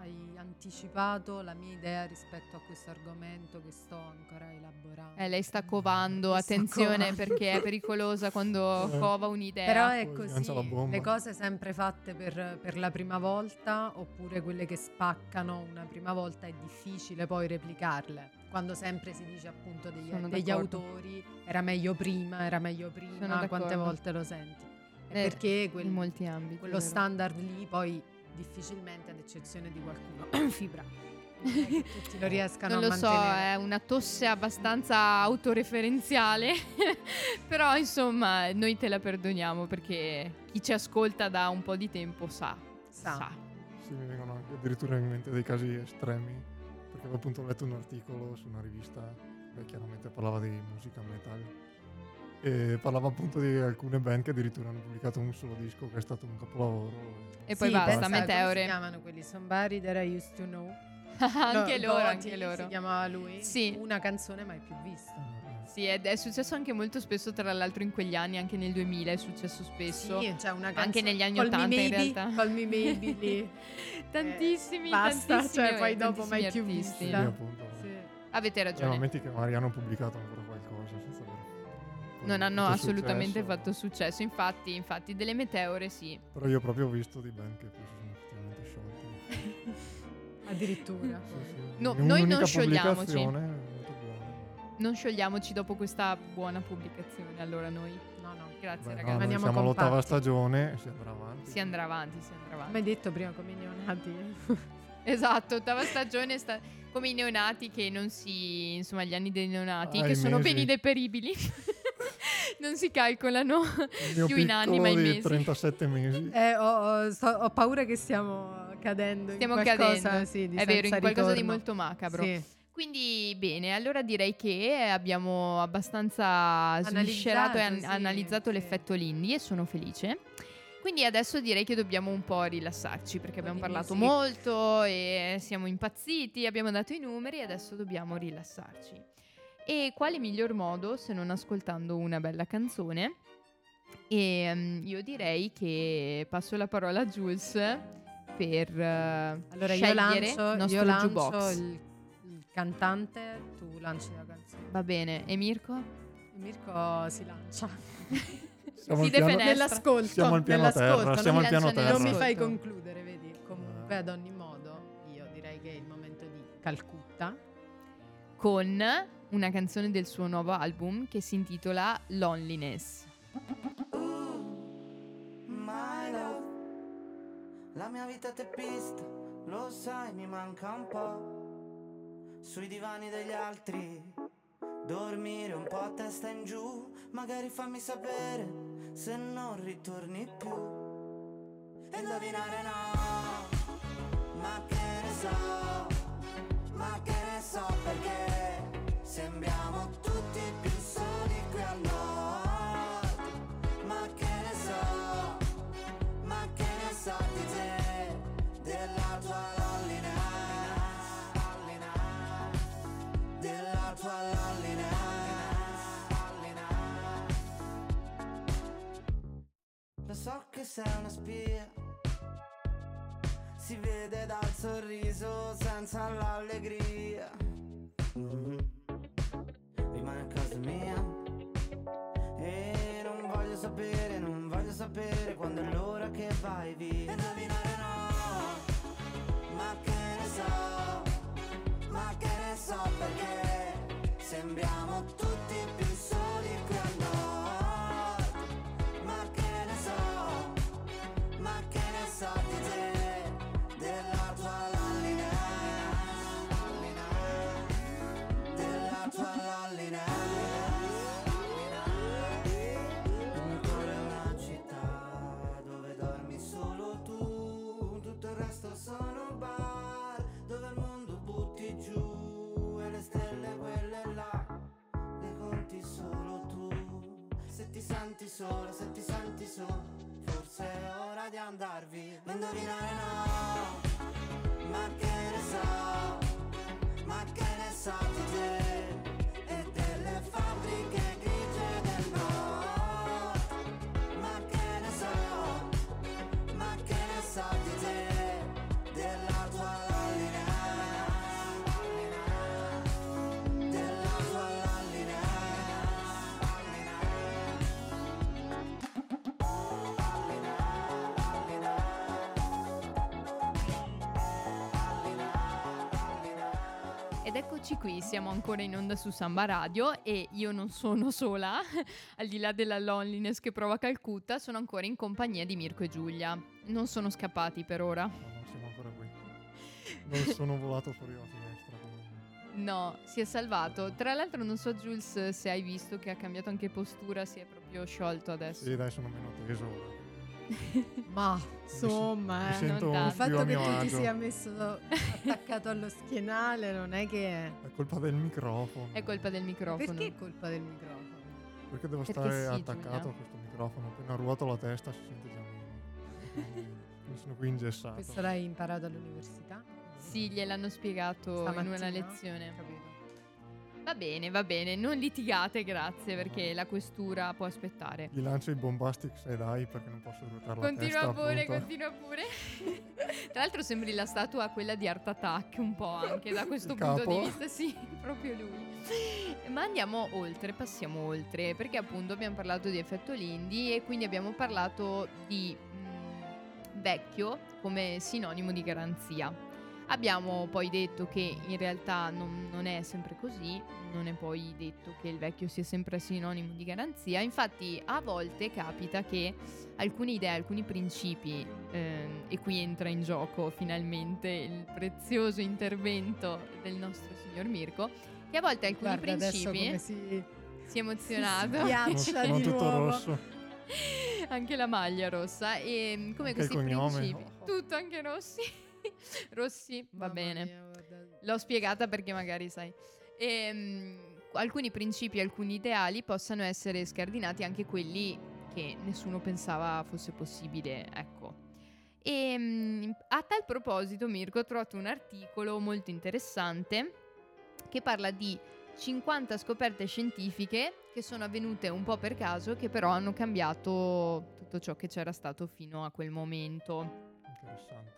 hai anticipato la mia idea rispetto a questo argomento che sto ancora elaborando. Eh, lei sta covando, attenzione, sta covando. Perché è pericolosa quando eh, cova un'idea. Però è così, le cose sempre fatte per, per la prima volta, oppure quelle che spaccano una prima volta, è difficile poi replicarle. Quando sempre si dice appunto degli, degli autori, era meglio prima, era meglio prima, quante volte lo senti? È eh, perché quel, in molti ambiti, quello vero. Standard lì poi... difficilmente, ad eccezione di qualcuno fibra, che tutti lo riescano non a mantenere. Non lo so, è una tosse abbastanza autoreferenziale. Però insomma noi te la perdoniamo, perché chi ci ascolta da un po' di tempo sa sa, sa. Sì, mi vengono anche addirittura in mente dei casi estremi, perché avevo appunto letto un articolo su una rivista che chiaramente parlava di musica metal e parlava appunto di alcune band che addirittura hanno pubblicato un solo disco che è stato un capolavoro. E poi sì, basta, Meteore. Come si chiamano quelli? Somebody That I Used To Know. Anche no, loro, Dante, anche loro. Si chiamava lui. Sì. Una canzone mai più vista. Mm. Sì, ed è successo anche molto spesso, tra l'altro in quegli anni, anche nel duemila è successo spesso. Sì, cioè una canzone. Anche negli anni ottanta in realtà. Call Me Maybe lì. Tantissimi, eh, basta, tantissimi. Cioè poi dopo mai più visti. Sì, appunto. Sì. Avete ragione. Cioè, momenti che magari hanno pubblicato ancora qualcosa senza avere... non hanno assolutamente successo. Fatto successo, infatti, infatti delle Meteore sì. Però io proprio ho visto dei band che poi sono effettivamente sciolti. Addirittura. Sì, sì. No, noi non sciogliamoci. Non sciogliamoci dopo questa buona pubblicazione, allora noi. No, no, grazie. Beh, ragazzi. No, noi siamo all'ottava stagione, si andrà avanti. Si andrà avanti, si andrà avanti. Come detto prima, come i neonati. Esatto, ottava stagione sta... come i neonati che non si, insomma, gli anni dei neonati ah, che sono mesi. Beni deperibili. Non si calcolano più in anni ma in mesi. trentasette mesi. Eh, ho, ho, sto, ho paura che stiamo cadendo. Stiamo in qualcosa, cadendo, sì, di è vero, in qualcosa ritorno. Di molto macabro. Sì. Quindi bene, allora direi che abbiamo abbastanza sviscerato e an- sì, analizzato sì. L'effetto Lindy e sono felice. Quindi adesso direi che dobbiamo un po' rilassarci, perché abbiamo parlato molto e siamo impazziti, abbiamo dato i numeri e adesso dobbiamo rilassarci. E quale miglior modo se non ascoltando una bella canzone? E um, io direi che passo la parola a Jules per uh, allora scegliere il nostro jukebox. Il, il cantante, tu lanci la canzone. Va bene, e Mirko? E Mirko si lancia. Siamo si defenestra. Nell'ascolto. Siamo al piano nell'ascolto, terra. Siamo al piano terra. Non mi fai concludere, vedi? Comunque, ad ogni modo, io direi che è il momento di Calcutta con... una canzone del suo nuovo album che si intitola Loneliness. mia vita t'è pista, lo sai, mi manca un po'. Sui divani degli altri dormire un po' a testa in giù. Magari fammi sapere se non ritorni più. E indovinare no, ma che ne so, ma che ne so, perché sembriamo tutti più soli qui al nord. Ma che ne so, ma che ne so di te, della tua loneliness, della tua loneliness. Lo so che sei una spia, si vede dal sorriso senza l'allegria. Mm-hmm. Rimane a casa mia e non voglio sapere, non voglio sapere quando è l'ora che vai via. E indovinare no, ma che ne so, ma che ne so, perché sembriamo tutti più soli qui al nord. Ma che ne so, ma che ne so di te, della tua loneliness, della tua loneliness. Ancora una città dove dormi solo tu, tutto il resto sono bar, dove il mondo butti giù e le stelle quelle là le conti solo tu. Se ti senti solo, se ti senti solo, forse è ora di andar via. Ma indovinare no, ma che ne so, ma che ne so di te e delle fabbriche grigie del nord. Ma che ne so, ma che ne so di te, della tua linea, della tua linea. Ed eccoci qui, siamo ancora in onda su Samba Radio e io non sono sola, al di là della loneliness che prova Calcutta, sono ancora in compagnia di Mirko e Giulia. Non sono scappati per ora. No, siamo ancora qui. Non sono volato fuori la finestra. No, si è salvato. Tra l'altro non so, Jules, se hai visto che ha cambiato anche postura, si è proprio sciolto adesso. Sì, dai, sono meno teso. Ma insomma, mi, eh, mi sento non il fatto che tu ti sia messo attaccato allo schienale non è che è... è colpa del microfono. È colpa del microfono. Perché è colpa del microfono? Perché devo perché stare sì, attaccato a questo microfono. Appena ruoto la testa si sente già meno. Mi sono qui ingessato. Questo l'hai imparato all'università? Sì, gliel'hanno spiegato stamattina, in una lezione. Capito. Va bene, va bene, non litigate, grazie, perché la questura può aspettare. Gli lancio i bombastic side eye perché non posso ruotare la testa. Continua pure, continua pure. Tra l'altro sembri la statua quella di Art Attack un po' anche da questo punto di vista, sì, proprio lui. Ma andiamo oltre, passiamo oltre, perché appunto abbiamo parlato di effetto Lindy e quindi abbiamo parlato di mh, vecchio come sinonimo di garanzia. Abbiamo poi detto che in realtà non, non è sempre così, non è poi detto che il vecchio sia sempre sinonimo di garanzia. Infatti a volte capita che alcune idee, alcuni principi, ehm, e qui entra in gioco finalmente il prezioso intervento del nostro signor Mirko, che a volte alcuni Guarda, principi... Come si... si è emozionato. Si schiaccia di tutto nuovo. Rosso. Anche la maglia rossa. E come anche questi principi... Oh. Tutto anche rossi. Rossi, va Mamma bene mia, l'ho spiegata perché magari sai e, um, alcuni principi, alcuni ideali possano essere scardinati, anche quelli che nessuno pensava fosse possibile, ecco. E um, a tal proposito, Mirko, ho trovato un articolo molto interessante che parla di cinquanta scoperte scientifiche che sono avvenute un po' per caso, che però hanno cambiato tutto ciò che c'era stato fino a quel momento. Interessante.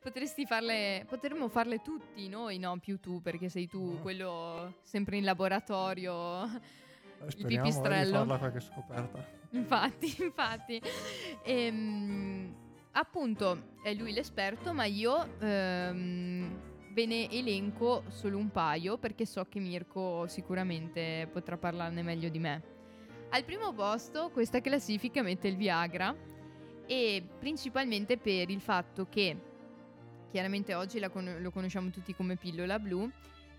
Potresti farle, potremmo farle tutti noi, no? Più tu, perché sei tu ah. quello sempre in laboratorio, eh, il pipistrello. Speriamo di farla qualche scoperta. Infatti, infatti. Ehm, appunto, è lui l'esperto, ma io ehm, ve ne elenco solo un paio, perché so che Mirko sicuramente potrà parlarne meglio di me. Al primo posto, questa classifica mette il Viagra. e principalmente per il fatto che chiaramente oggi la con- lo conosciamo tutti come pillola blu.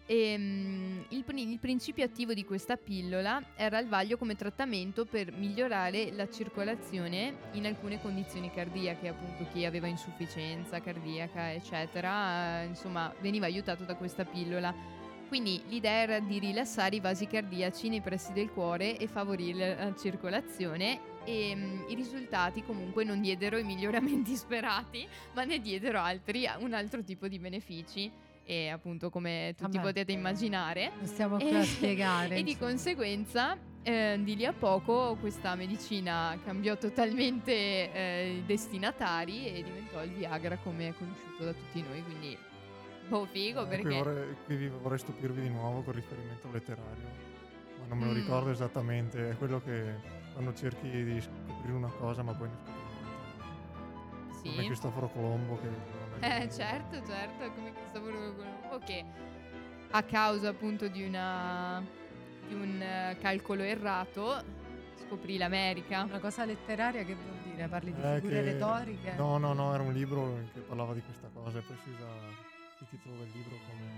E, um, il, pr- il principio attivo di questa pillola era il vaglio come trattamento per migliorare la circolazione in alcune condizioni cardiache, appunto chi aveva insufficienza cardiaca eccetera, insomma veniva aiutato da questa pillola. Quindi l'idea era di rilassare i vasi cardiaci nei pressi del cuore e favorire la circolazione e um, i risultati comunque non diedero i miglioramenti sperati, ma ne diedero altri, un altro tipo di benefici. E appunto, come tutti Vabbè, potete immaginare, lo stiamo qui a spiegare. E di conseguenza eh, di lì a poco questa medicina cambiò totalmente eh, i destinatari e diventò il Viagra come è conosciuto da tutti noi. Quindi boh, figo, eh, perché qui vorrei, qui vorrei stupirvi di nuovo con riferimento letterario, ma non me lo mm. ricordo esattamente. È quello che quando cerchi di scoprire una cosa ma poi ne scopri un'altra. Sì. Come Cristoforo Colombo che Eh certo, certo, come Cristoforo Colombo che a causa appunto di una di un calcolo errato scoprì l'America. Una cosa letteraria, che vuol dire? Parli di eh figure che... retoriche? No, no, no, era un libro che parlava di questa cosa e poi si usa il titolo del libro come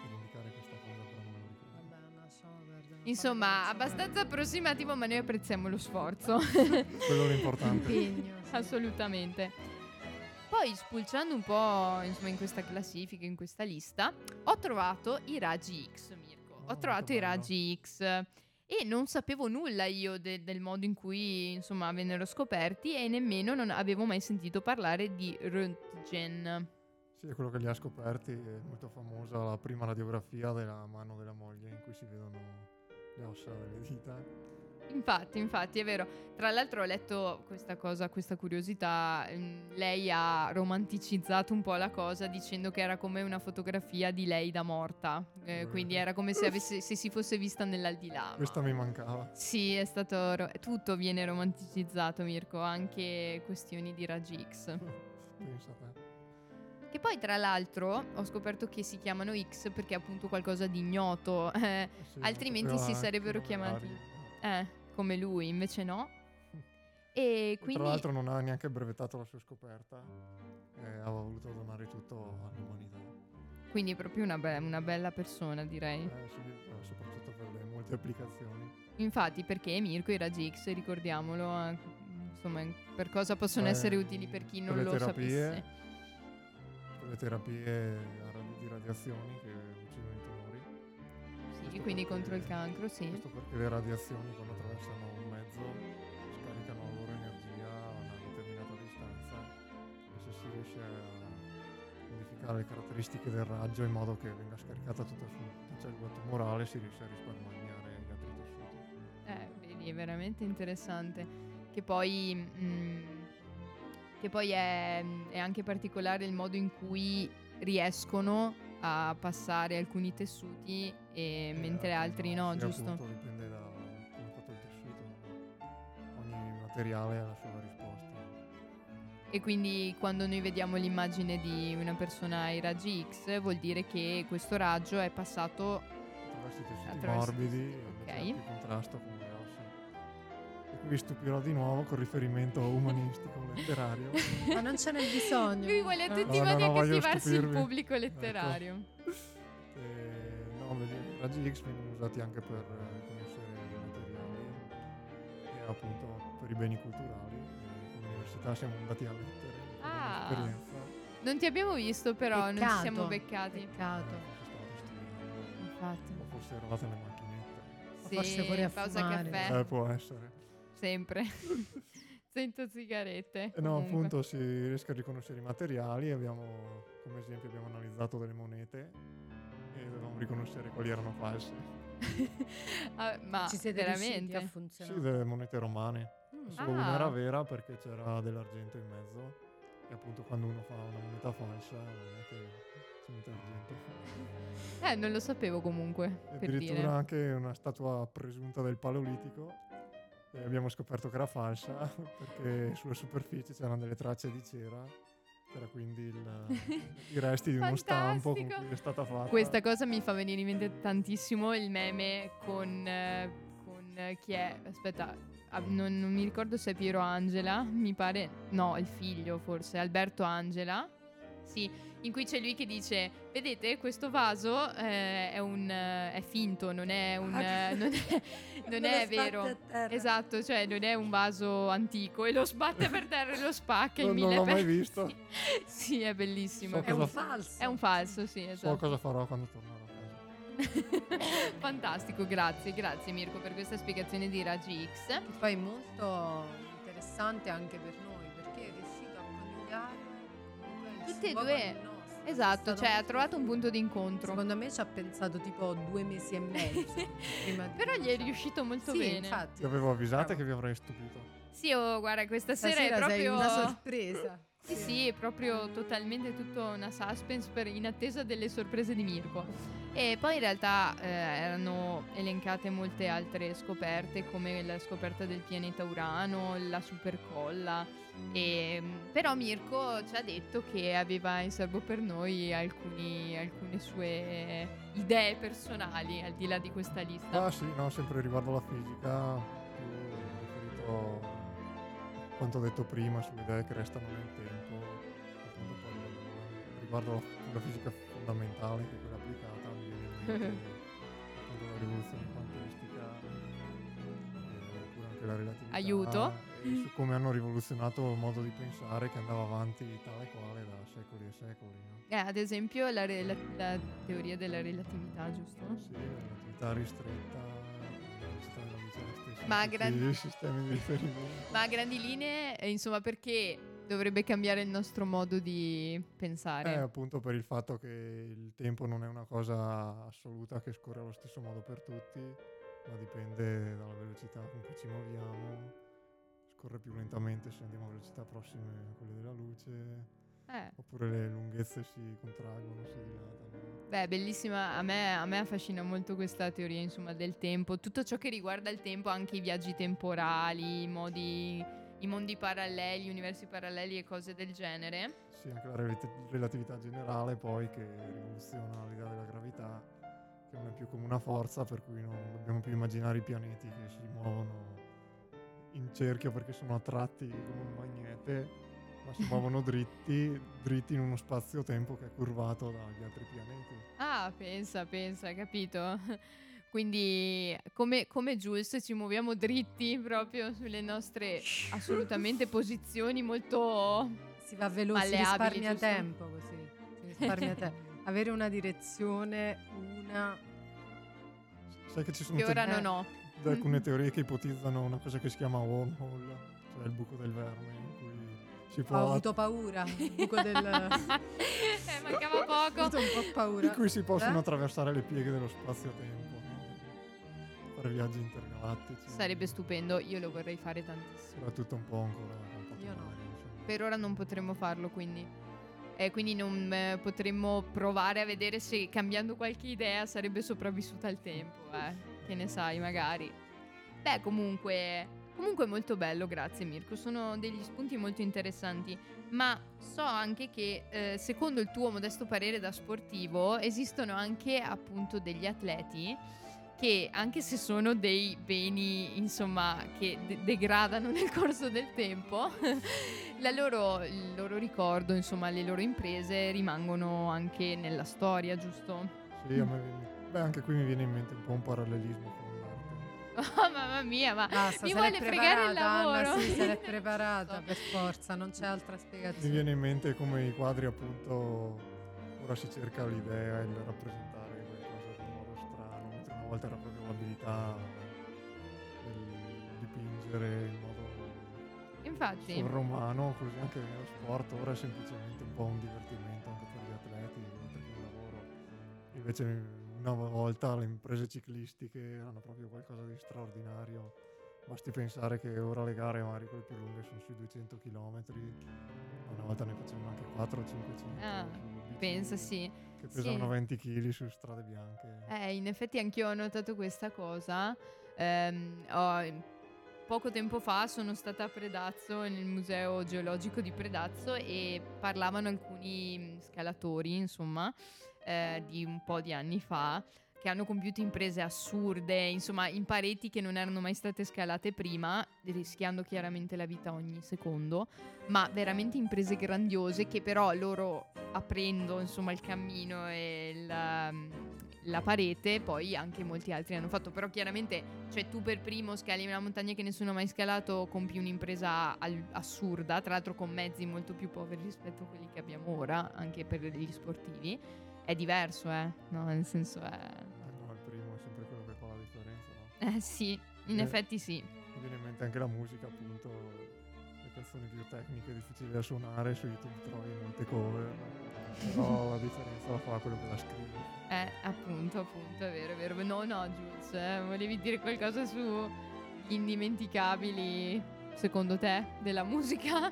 per indicare questa cosa, però non me lo ricordo. Vabbè, non so, guarda, insomma, abbastanza approssimativo, ma noi apprezziamo lo sforzo. Quello è importante. Impegno, sì. Assolutamente. Poi spulciando un po', insomma, in questa classifica, in questa lista, ho trovato i raggi X, Mirko. Oh, ho trovato i raggi X e non sapevo nulla io de- del modo in cui, insomma, vennero scoperti e nemmeno non avevo mai sentito parlare di Röntgen. Sì, è quello che li ha scoperti, è molto famosa la prima radiografia della mano della moglie in cui si vedono le ossa delle dita. Infatti, infatti, è vero. Tra l'altro ho letto questa cosa, questa curiosità. Lei ha romanticizzato un po' la cosa dicendo che era come una fotografia di lei da morta. Eh, quindi era come se, avesse, se si fosse vista nell'aldilà. Questa mi mancava. Sì, è stato... Ro- tutto viene romanticizzato, Mirko, anche questioni di raggi X. Pensate. Che poi tra l'altro ho scoperto che si chiamano X perché è appunto qualcosa di ignoto. Eh, sì, altrimenti si sarebbero chiamati... Vari. Eh, come lui, invece no. E quindi... Tra l'altro non ha neanche brevettato la sua scoperta e aveva voluto donare tutto all'umanità. Quindi è proprio una, be- una bella persona, direi. Eh, sì, soprattutto per le molte applicazioni. Infatti, perché Mirko, i raggi X, ricordiamolo, insomma, per cosa possono eh, essere utili per chi non per lo terapie, sapesse. Per le terapie di radiazioni che uccidono i tumori. Questo quindi perché, contro il cancro, sì. Questo perché le radiazioni quando attraversano un mezzo scaricano la loro energia a una determinata distanza e se si riesce a modificare le caratteristiche del raggio in modo che venga scaricata tutta la cellula tumorale si riesce a risparmiare gli altri tessuti. Eh, vedi, è veramente interessante. Che poi... Mh, che poi è, è anche particolare il modo in cui riescono a passare alcuni tessuti e eh, mentre altri no, no giusto? Appunto, dipende da come è fatto il tessuto, ogni materiale ha la sua risposta. E quindi quando noi vediamo l'immagine di una persona ai raggi X vuol dire che questo raggio è passato attraverso i tessuti attraverso morbidi, okay, in contrasto con le ossa. E qui vi stupirò di nuovo con riferimento umanistico letterario. Ma non ce n'è bisogno. Lui vuole a tutti i modi accattivarsi il pubblico letterario. Ecco. E, no, i raggi X vengono usati anche per conoscere i materiali e appunto per i beni culturali. E all'università siamo andati a lettere. Ah, non ti abbiamo visto però, Peccato. non ci siamo beccati. Peccato. Eh, Infatti. O forse eravate nelle macchinette. Sì, o forse vorrei pausa caffè. Eh, può essere. Sempre. Senza sigarette. Eh no, comunque. Appunto si riesce a riconoscere i materiali. Abbiamo, come esempio, abbiamo analizzato delle monete e dovevamo riconoscere quali erano false. ah, ma ci siete veramente a funzionare? Sì, delle monete romane. Mm. Solo ah. una era vera perché c'era dell'argento in mezzo. E appunto quando uno fa una moneta falsa non è che si mette argento. eh, non lo sapevo comunque. E per addirittura dire. Anche una statua presunta del Paleolitico. E abbiamo scoperto che era falsa perché sulla superficie c'erano delle tracce di cera, c'era quindi il, i resti di uno stampo con cui è stata fatta. Questa cosa mi fa venire in mente tantissimo il meme con, eh, con eh, che è, aspetta, non, non mi ricordo se è Piero Angela, mi pare, no, il figlio forse, Alberto Angela, sì, in cui c'è lui che dice: vedete, questo vaso eh, è un è finto, non è un ah, non è, non è vero, esatto, cioè non è un vaso antico, e lo sbatte per terra e lo spacca in mille pezzi. Non l'ho mai visto. Sì, sì, è bellissimo. So è un falso. F- è un falso, sì, esatto. So cosa farò quando tornerò a casa. Fantastico, grazie, grazie Mirko per questa spiegazione di Raggi X. E poi molto interessante anche per noi, perché è riuscito a coniugare tutte e due, nostro, esatto, cioè ha trovato un punto d'incontro. Secondo me ci ha pensato tipo due mesi e mezzo prima di però gli è riuscito molto sì, bene. Infatti. Ti avevo avvisata che vi avrei stupito. Sì, oh, guarda, questa stasera sera è proprio una sorpresa. Sì, sì, sì, è proprio totalmente tutto una suspense per, in attesa delle sorprese di Mirko. E poi in realtà eh, erano elencate molte altre scoperte, come la scoperta del pianeta Urano, la supercolla. E, però Mirko ci ha detto che aveva in serbo per noi alcuni, alcune sue idee personali, al di là di questa lista. Ah sì, no, sempre riguardo alla fisica, più riferito a quanto ho detto prima, sulle idee che restano nel tempo, appunto poi riguardo la fisica fondamentale, che è quella applicata, mi viene in mente la rivoluzione quantistica, eh, oppure anche la relatività. Aiuto! E su come hanno rivoluzionato il modo di pensare, che andava avanti tale quale da secoli e secoli, no? Eh, ad esempio la, re- la, la teoria della relatività, giusto? Sì, la relatività ristretta, la ma, a grandi... sistemi di riferimento. Ma a grandi linee, insomma, perché dovrebbe cambiare il nostro modo di pensare? Eh, appunto per il fatto che il tempo non è una cosa assoluta che scorre allo stesso modo per tutti, ma dipende dalla velocità con cui ci muoviamo. Corre più lentamente se andiamo a velocità prossime a quelle della luce, eh. oppure le lunghezze si contraggono, si dilatano. Beh, bellissima, a me, a me affascina molto questa teoria, insomma, del tempo, tutto ciò che riguarda il tempo, anche i viaggi temporali, i modi, i mondi paralleli, universi paralleli e cose del genere. Sì, anche la re- relatività generale poi, che rivoluziona l'idea della gravità, che non è più come una forza, per cui non dobbiamo più immaginare i pianeti che si muovono in cerchio perché sono attratti come un magnete, ma si muovono dritti dritti in uno spazio-tempo che è curvato dagli altri pianeti. Ah, pensa, pensa, capito? Quindi come, come Jules ci muoviamo dritti proprio sulle nostre assolutamente posizioni molto si va veloce, si risparmia giusto? Tempo così, si risparmia tempo. Avere una direzione, una sai che ci sono che ora non ho da alcune teorie che ipotizzano una cosa che si chiama wormhole, cioè il buco del verme, in cui si può... Ho avuto paura, il buco del... eh, mancava poco. Ho avuto un po' paura. In cui si possono eh? attraversare le pieghe dello spazio-tempo, no? Fare viaggi intergalattici. Sarebbe stupendo, io lo vorrei fare tantissimo. Soprattutto un po' ancora. Un po io no. Diciamo. Per ora non potremo farlo, quindi... Eh, quindi non eh, potremmo provare a vedere se cambiando qualche idea sarebbe sopravvissuta al tempo, eh. Che ne sai, magari. Beh, comunque, comunque molto bello, grazie Mirko. Sono degli spunti molto interessanti. Ma so anche che, eh, secondo il tuo modesto parere da sportivo, esistono anche appunto degli atleti che, anche se sono dei beni, insomma, che de- degradano nel corso del tempo, la loro, il loro ricordo, insomma, le loro imprese rimangono anche nella storia, giusto? Sì, a me. Beh, anche qui mi viene in mente un po' un parallelismo con l'arte. Oh, mamma mia, ma ah, so, mi vuole fregare il lavoro. Anna, sì, sarei preparata, so. Per forza, non c'è altra spiegazione. Mi viene in mente come i quadri, appunto, ora si cerca l'idea e il rappresentare qualcosa in modo strano, mentre una volta era proprio l'abilità del dipingere in modo infatti surromano, così anche nello sport ora è semplicemente un po' un divertimento anche per gli atleti, oltre che un lavoro. Invece una volta le imprese ciclistiche erano proprio qualcosa di straordinario. Basti pensare che ora le gare, magari quelle più lunghe, sono sui duecento chilometri, una volta ne facevano anche quattrocento cinquecento. Ah, pensa sì. Che pesavano sì. venti chili su strade bianche. Eh, in effetti anch'io ho notato questa cosa. Ehm, ho... Poco tempo fa sono stata a Predazzo, nel museo geologico di Predazzo, e parlavano alcuni scalatori, insomma, eh, di un po' di anni fa, che hanno compiuto imprese assurde, insomma, in pareti che non erano mai state scalate prima, rischiando chiaramente la vita ogni secondo, ma veramente imprese grandiose che però loro, aprendo insomma il cammino e la, la parete, poi anche molti altri hanno fatto. Però chiaramente, cioè, tu per primo scali una montagna che nessuno ha mai scalato, compi un'impresa al- assurda, tra l'altro con mezzi molto più poveri rispetto a quelli che abbiamo ora, anche per gli sportivi. È diverso, eh? No, nel senso è... Eh, no, il primo è sempre quello che parla di Florenza, no? Eh sì, in eh, effetti sì. Mi viene in mente anche la musica, appunto, le canzoni più tecniche, difficili da suonare, su YouTube trovi molte cover, però la differenza la fa quello che la scrive. Eh, appunto, appunto, è vero, è vero. No, no, Jules, eh, volevi dire qualcosa su gli indimenticabili, secondo te, della musica?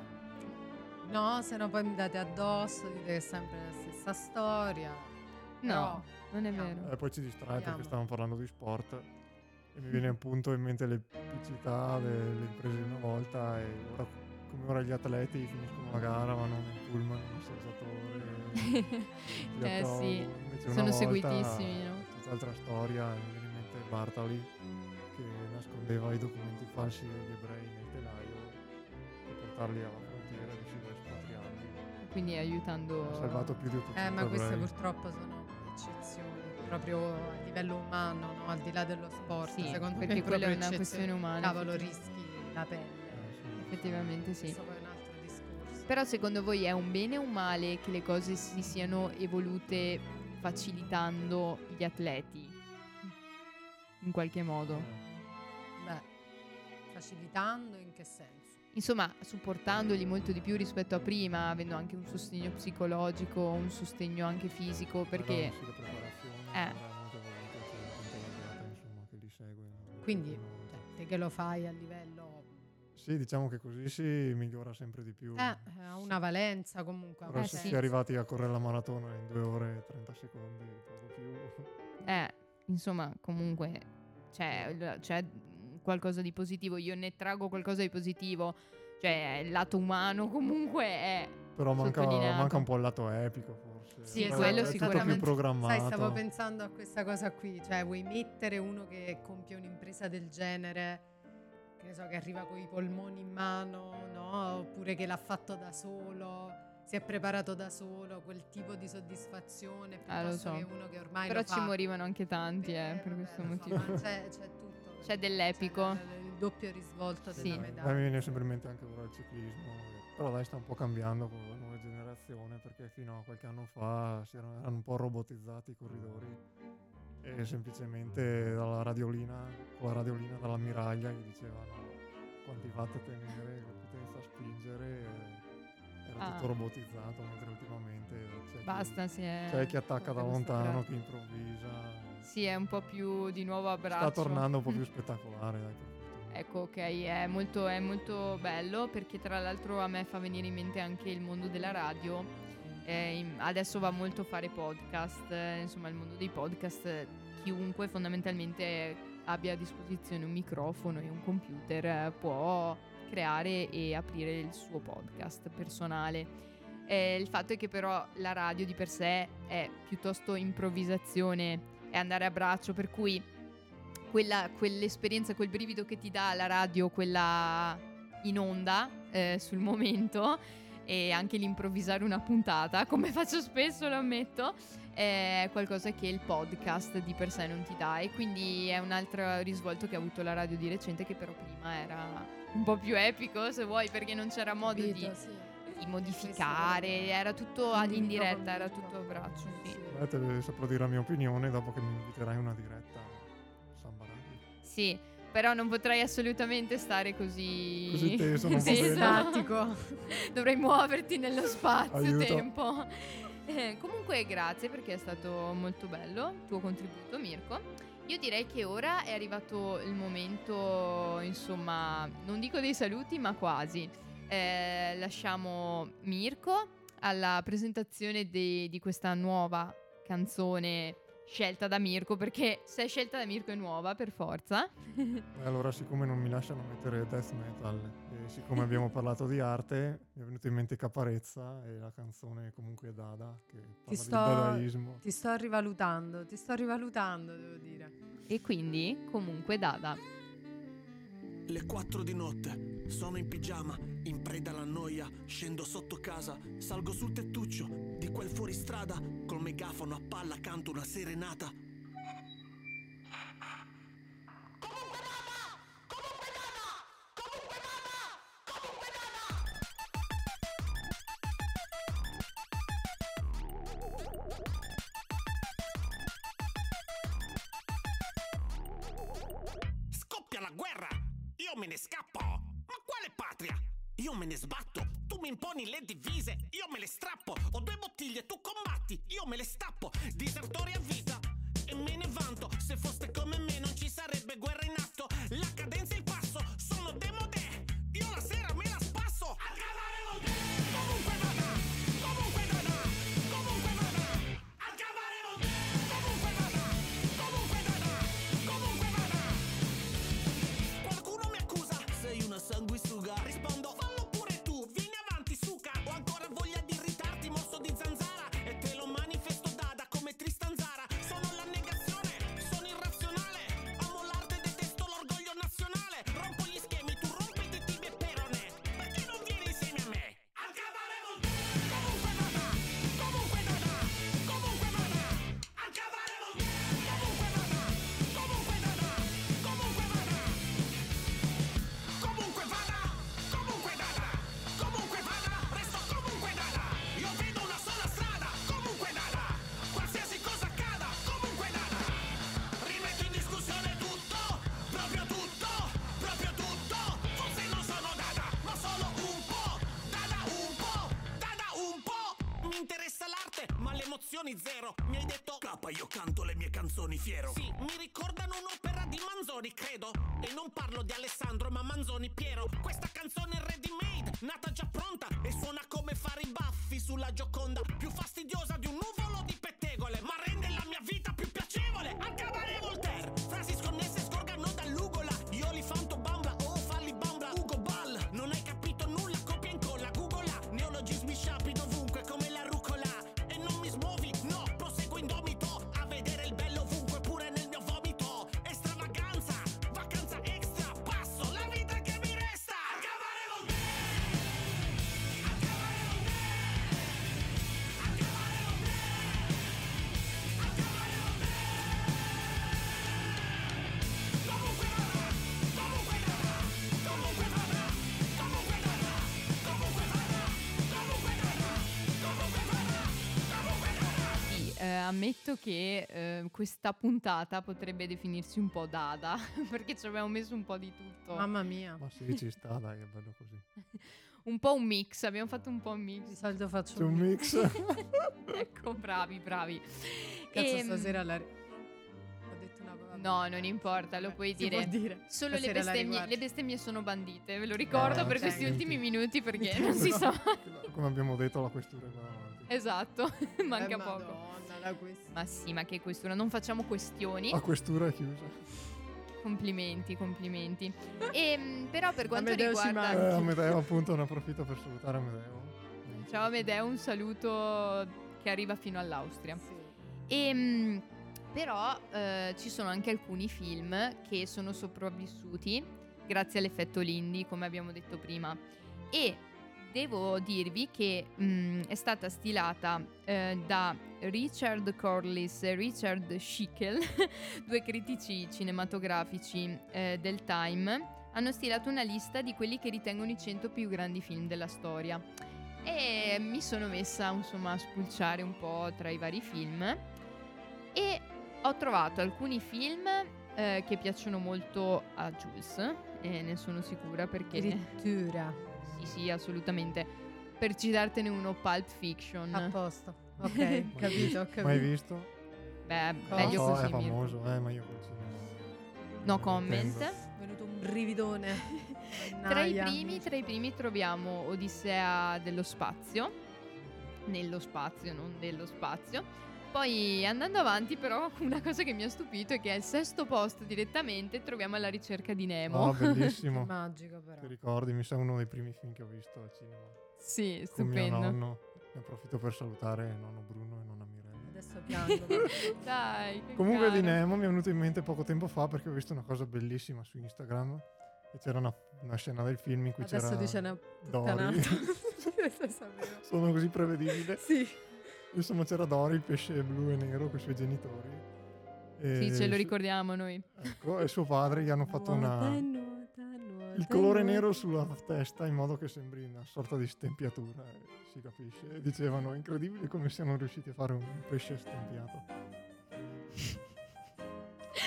No, se no poi mi date addosso, dite che è sempre la stessa storia. No, non è vero. E eh, poi ci distrae perché stavamo parlando di sport e mi viene appunto in mente le pubblicità delle imprese di una volta, e ora, come ora gli atleti finiscono la gara, vanno nel pullman, nel assaggiatore. eh sì, sono seguitissimi, no? Tutt'altra storia. Mi viene in mente Bartali che nascondeva i documenti falsi degli ebrei nel telaio per portarli alla frontiera, riusciva a espatriarli. Quindi aiutando... Ha salvato più di tutto. Eh, ma queste ebrei, purtroppo, sono eccezioni proprio a livello umano, no? Al di là dello sport, sì, secondo me, perché quella è una questione umana. Cavolo, rischi la pelle, eh, sì, effettivamente sì. Questo poi è un altro discorso. Però secondo voi è un bene o un male che le cose si siano evolute facilitando gli atleti in qualche modo? Beh, facilitando in che senso? Insomma, supportandoli molto di più rispetto a prima, avendo anche un sostegno psicologico, un sostegno anche fisico, perché eh. quindi cioè, te che lo fai a livello, sì, diciamo che così si migliora sempre di più, ha eh, una valenza comunque. Ora eh, se sì. si è arrivati a correre la maratona in due ore e trenta secondi, poco più, eh, insomma, comunque c'è, c'è qualcosa di positivo. Io ne trago qualcosa di positivo, cioè il lato umano comunque è, però manca, manca un po' il lato epico, forse. Sì, però quello è sicuramente più programmato. Sai, stavo pensando a questa cosa qui, cioè vuoi mettere uno che compie un'impresa del genere, che ne so, che arriva coi polmoni in mano, no? Oppure che l'ha fatto da solo, si è preparato da solo, quel tipo di soddisfazione piuttosto ah, so. che uno che ormai però lo fa. Però ci morivano anche tanti, eh, eh, per vabbè, questo motivo. So, c'è, c'è tutto. C'è dell'epico, c'è il doppio risvolto, sì, della medaglia. Mi viene sempre in mente anche ora il ciclismo, però dai, sta un po' cambiando con la nuova generazione, perché fino a qualche anno fa si erano, erano un po' robotizzati i corridori, e semplicemente dalla radiolina, con la radiolina dall'ammiraglia gli dicevano quanti watt tenere, la potenza spingere, era ah. tutto robotizzato, mentre ultimamente c'è, Basta, chi, si è c'è chi attacca da lontano, chi improvvisa. Sì, è un po' più di nuovo abbraccio. Sta tornando un po' più spettacolare, dai. Ecco, ok, è molto, è molto bello, perché tra l'altro a me fa venire in mente anche il mondo della radio. Eh, adesso va molto a fare podcast, eh, insomma il mondo dei podcast, chiunque fondamentalmente abbia a disposizione un microfono e un computer eh, può creare e aprire il suo podcast personale. Eh, il fatto è che però la radio di per sé è piuttosto improvvisazione, e andare a braccio, per cui quella, quell'esperienza, quel brivido che ti dà la radio, quella in onda eh, sul momento, e anche l'improvvisare una puntata, come faccio spesso, lo ammetto, è qualcosa che il podcast di per sé non ti dà, e quindi è un altro risvolto che ha avuto la radio di recente, che però prima era un po' più epico, se vuoi, perché non c'era modo Capito, di... Sì. di modificare, era tutto ad indiretta, era tutto a braccio. Sì. Beh, te saprò dire la mia opinione dopo che mi inviterai una diretta Samba Radio. Sì, però non potrei assolutamente stare così, così teso, non sì, esatto. Dovrei muoverti nello spazio-tempo. Eh, comunque grazie, perché è stato molto bello il tuo contributo, Mirko. Io direi che ora è arrivato il momento, insomma, non dico dei saluti, ma quasi. Eh, lasciamo Mirko alla presentazione de- di questa nuova canzone scelta da Mirko, perché se è scelta da Mirko è nuova per forza. Allora, siccome non mi lasciano mettere death metal e siccome abbiamo parlato di arte, mi è venuto in mente Caparezza e la canzone comunque Dada, che parla ti sto, del dadaismo. Ti sto rivalutando, ti sto rivalutando, devo dire. E quindi, comunque Dada. Le quattro di notte, sono in pigiama, in preda alla noia, scendo sotto casa, salgo sul tettuccio di quel fuoristrada, col megafono a palla canto una serenata. Me ne scappo, ma quale patria? Io me ne sbatto, tu mi imponi le divise, io me le strappo, ho due bottiglie, tu combatti, io me le stappo, disertori a vita e me ne vanto, se foste come me non ci sarebbe guerra in atto, la cadenza e il passo sono demodè, io la sera me la spasso a cavare lo dè, comunque vada, comunque vada, comunque vada, a cavare lo dè, comunque vada, comunque vada, comunque vada. Qualcuno sei una sanguisuga, rispondo fallo pure tu, vieni avanti suca, ho ancora voglia di irritarti, morso di zanzara, e te lo manifesto Dada come Tristan Zara, sono la negazione, sono irrazionale, amo l'arte, detesto l'orgoglio nazionale, rompo gli schemi, tu rompi di tibie e perone, perché non vieni insieme a me? Al cavare vol te, comunque vada, comunque vada, comunque vada, al cavare vol te, comunque vada, comunque vada, comunque vada. Comunque vada, comunque Dada, comunque vada, resto comunque Dada, io vedo una sola strada, comunque Dada, qualsiasi cosa accada, comunque Dada, rimetto in discussione tutto, proprio tutto, proprio tutto, forse non sono Dada, ma solo un po', Dada un po', Dada un po', mi interessa l'arte, ma le emozioni zero, mi hai detto Capa, io canto le mie canzoni fiero, sì, mi ricordano un'opera di Manzoni, credo, e non parlo di Alessandro, ma Manzoni Piero, questa canzone è ready made, nata già pronta e suona come fare i baffi sulla Gioconda, più fastidiosa di un nuvolo di pettegole, ma rende la mia vita più piacevole. A cavare Voltaire, frasi sconnesse scorgano dall'ugola, io li fanto bamba, oh falli bamba, Ugo Ball, non hai capito nulla, copia e incolla, googola, neologismi sciapi dovunque come la rucola, e non mi smuovi, no, proseguo indomito, a vedere il bello ovunque pure nel mio vomito, extravaganza, vacanza extra, passo la vita che mi resta. A cavare vol te, a cavare vol te, a cavare vol te, a cavare vol te. Comunque vada, comunque vada, comunque vada, comunque vada, comunque vada, comunque vada, comunque vada, comunque vada. Sì, eh, ammetto che eh, questa puntata potrebbe definirsi un po' Dada, perché ci abbiamo messo un po' di tutto. Mamma mia. Ma sì, ci sta, dai, è bello così. Un po' un mix, abbiamo fatto un po' un mix. Di solito faccio C'è un mix. Ecco, bravi, bravi. Cazzo, Ehm, stasera la... ri- ho detto una cosa. No, non importa, lo puoi Si dire. può dire. Solo le Stasera la bestemmie, riguardo. le bestemmie sono bandite, ve lo ricordo Eh, per ok. questi ultimi minuti perché non si sa. Come abbiamo detto, la questura va avanti. Esatto, manca Eh, poco. Madonna, la questione. Ma sì, ma che questura, non facciamo questioni. La questura è chiusa. Complimenti, complimenti. Ehm, però per quanto Amedeo ci Eh, riguarda... manca. Amedeo, appunto, ne approfitto per salutare Amedeo. Ciao Amedeo, un saluto che arriva fino all'Austria. Ehm, però eh, ci sono anche alcuni film che sono sopravvissuti grazie all'effetto Lindy, come abbiamo detto prima. E devo dirvi che mh, è stata stilata eh, da Richard Corliss e Richard Schickel, due critici cinematografici eh, del Time. Hanno stilato una lista di quelli che ritengono i cento più grandi film della storia. E mi sono messa insomma a spulciare un po' tra i vari film e ho trovato alcuni film eh, che piacciono molto a Jules e ne sono sicura perché Addirittura. sì sì assolutamente, per citartene uno, Pulp Fiction. A posto. Ok, capito, ho capito. Mai visto? Beh, meglio No, è così Mirko. famoso, eh, ma io consiglio. No comment. È venuto un brividone. Tra i Mannaggia. primi, tra i primi troviamo Odissea dello spazio, nello spazio, non dello spazio, Poi andando avanti però una cosa che mi ha stupito è che al sesto posto direttamente troviamo Alla ricerca di Nemo. Oh, bellissimo. Magico però. Ti ricordi? Mi sa uno dei primi film che ho visto al cinema. Sì, con stupendo. Mio nonno. Ne approfitto per salutare nonno Bruno e nonna Mirella. Adesso piango. Dai. Comunque caro. Di Nemo mi è venuto in mente poco tempo fa perché ho visto una cosa bellissima su Instagram. E c'era una, una scena del film in cui adesso c'era dice una Dory. Sono così prevedibile. Sì. Insomma c'era Dory, il pesce blu e nero, con i suoi genitori e sì, ce lo ricordiamo noi, ecco, e suo padre gli hanno fatto una il colore nero sulla testa in modo che sembri una sorta di stempiatura, eh, si capisce, e dicevano incredibile come siano riusciti a fare un pesce stempiato.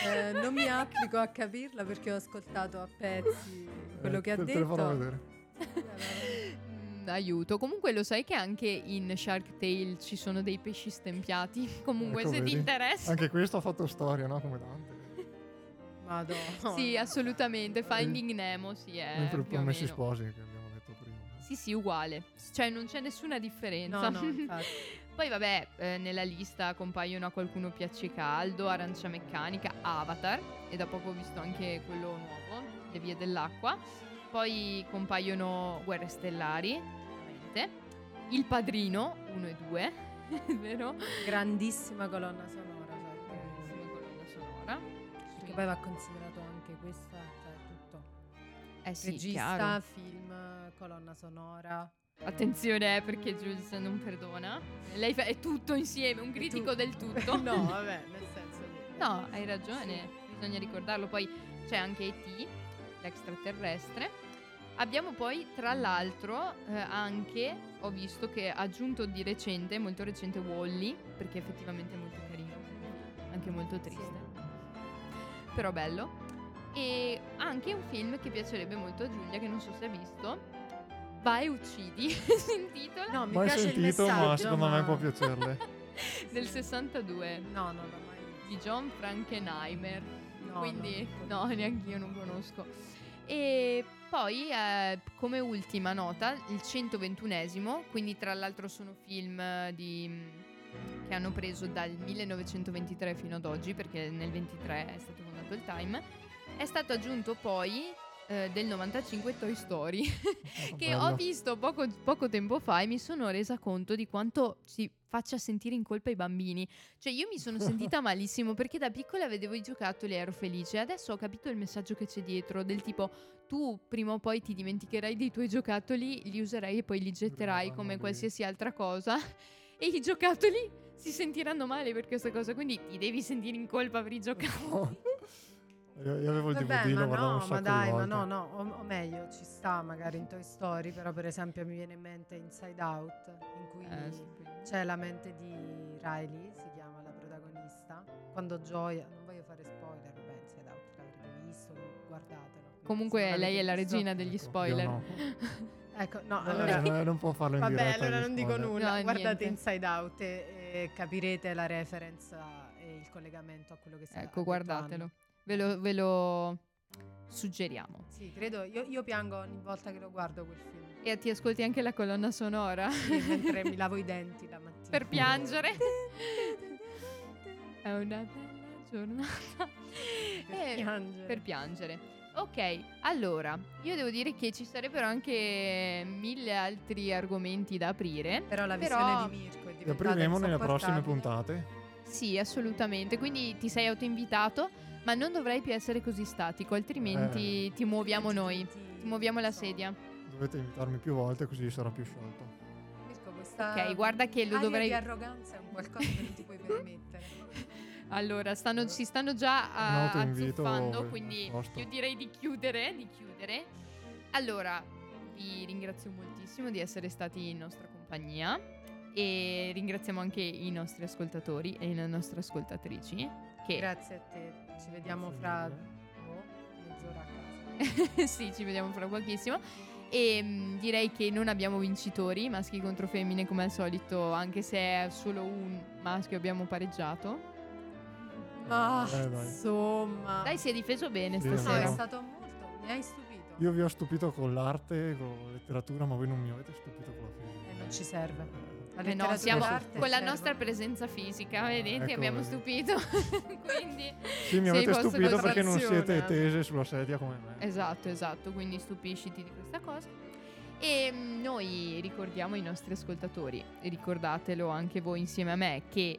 eh, non mi applico a capirla perché ho ascoltato a pezzi quello eh, che ha te, detto te lo farò vedere. Aiuto. Comunque lo sai che anche in Shark Tale ci sono dei pesci stempiati? Comunque ecco, se vedi, ti interessa. Anche questo ha fatto storia, no? Come Dante. Madonna. Sì, assolutamente. Finding Nemo, sì, è più o meno. Si sposi, che abbiamo detto prima. Sì, sì, uguale. Cioè non c'è nessuna differenza. No, no, poi vabbè, eh, nella lista compaiono A qualcuno piace caldo, Arancia meccanica, Avatar, e da poco ho visto anche quello nuovo, Le vie dell'acqua. Poi compaiono Guerre Stellari, ovviamente, Il Padrino uno e due, vero? Grandissima colonna sonora, certo. Grandissima colonna sonora. Perché sì. Poi va considerato anche questa, cioè tutto. Eh sì, regista, chiaro. Film, colonna sonora. Attenzione perché Jules non perdona. Lei fa- è tutto insieme, un critico tu- del tutto. No, vabbè, nel senso che... No, hai ragione, sì. Bisogna ricordarlo. Poi c'è anche E T, Extraterrestre. Abbiamo poi tra l'altro eh, anche ho visto che ha aggiunto di recente, molto recente, Wall-E, perché effettivamente è molto carino, anche molto triste, sì. Però bello. E anche un film che piacerebbe molto a Giulia, che non so se ha visto, Vai uccidi. Si intitola? No, mi mai piace sentito, il messaggio, ma secondo ma... me può piacerle. Del sessantadue. No, no, non l'ho mai visto. Di John Frankenheimer. No, quindi no, neanche io non conosco. E poi eh, come ultima nota il centoventunesimo, quindi tra l'altro sono film di che hanno preso dal millenovecentoventitré fino ad oggi, perché nel ventitré è stato fondato il Time. È stato aggiunto poi eh, del novantacinque Toy Story, oh, che bello. Ho visto poco, poco tempo fa e mi sono resa conto di quanto si faccia sentire in colpa i bambini. Cioè io mi sono sentita malissimo perché da piccola vedevo i giocattoli e ero felice. Adesso ho capito il messaggio che c'è dietro, del tipo tu prima o poi ti dimenticherai dei tuoi giocattoli, li userai e poi li getterai come qualsiasi altra cosa e i giocattoli si sentiranno male per questa cosa, quindi ti devi sentire in colpa per i giocattoli. Io, io avevo il vabbè, D V D, ma lo no, ma dai, ma no, no, o, o meglio, ci sta magari in Toy Story, però per esempio mi viene in mente Inside Out, in cui eh, sì. C'è la mente di Riley, si chiama la protagonista, quando gioia, non voglio fare spoiler, beh, Inside Out l'avrete visto, guardatelo. Comunque lei è la regina degli ecco, spoiler. No. Ecco, no, allora no, non può farlo in vabbè, diretta. Vabbè, allora non spoiler. Dico nulla, no, guardate niente. Inside Out e, e capirete la reference e il collegamento a quello che si sta. Ecco, guardatelo. Ve lo, ve lo suggeriamo. Sì, credo, io, io piango ogni volta che lo guardo quel film. E ti ascolti anche la colonna sonora? Sì, mentre mi lavo i denti la mattina. Per piangere. È una bella giornata. Per eh, piangere. Per piangere. Ok, allora, io devo dire che ci sarebbero anche mille altri argomenti da aprire. Però la visione però... di Mirko è diventata insopportabile. Li apriremo nelle prossime puntate. Sì, assolutamente. Quindi ti sei autoinvitato. Ma non dovrei più essere così statico, altrimenti eh, ti muoviamo noi, ti muoviamo la sedia. Dovete invitarmi più volte così sarà più sciolto. Ok, guarda che lo dovrei... Aria di arroganza è un qualcosa che non ti puoi permettere. Allora, stanno, si stanno già a, azzuffando, quindi io direi di chiudere, di chiudere. Allora, vi ringrazio moltissimo di essere stati in nostra compagnia e ringraziamo anche i nostri ascoltatori e le nostre ascoltatrici. Che... Grazie a te, ci vediamo fra oh, mezz'ora a casa. Sì, ci vediamo fra pochissimo. E mh, direi che non abbiamo vincitori, maschi contro femmine come al solito, anche se è solo un maschio abbiamo pareggiato. Ma eh, dai. Insomma, dai, si è difeso bene sì, stasera. No, è stato molto, mi hai stupito. Io vi ho stupito con l'arte, con la letteratura, ma voi non mi avete stupito con la fisica. E non ci serve. Eh no, siamo con la nostra presenza fisica, vedete, ecco, abbiamo stupito. Quindi sì, mi avete stupito perché non siete tese sulla sedia come me. Esatto, esatto, quindi stupisciti di questa cosa. E noi ricordiamo i nostri ascoltatori, e ricordatelo anche voi insieme a me, che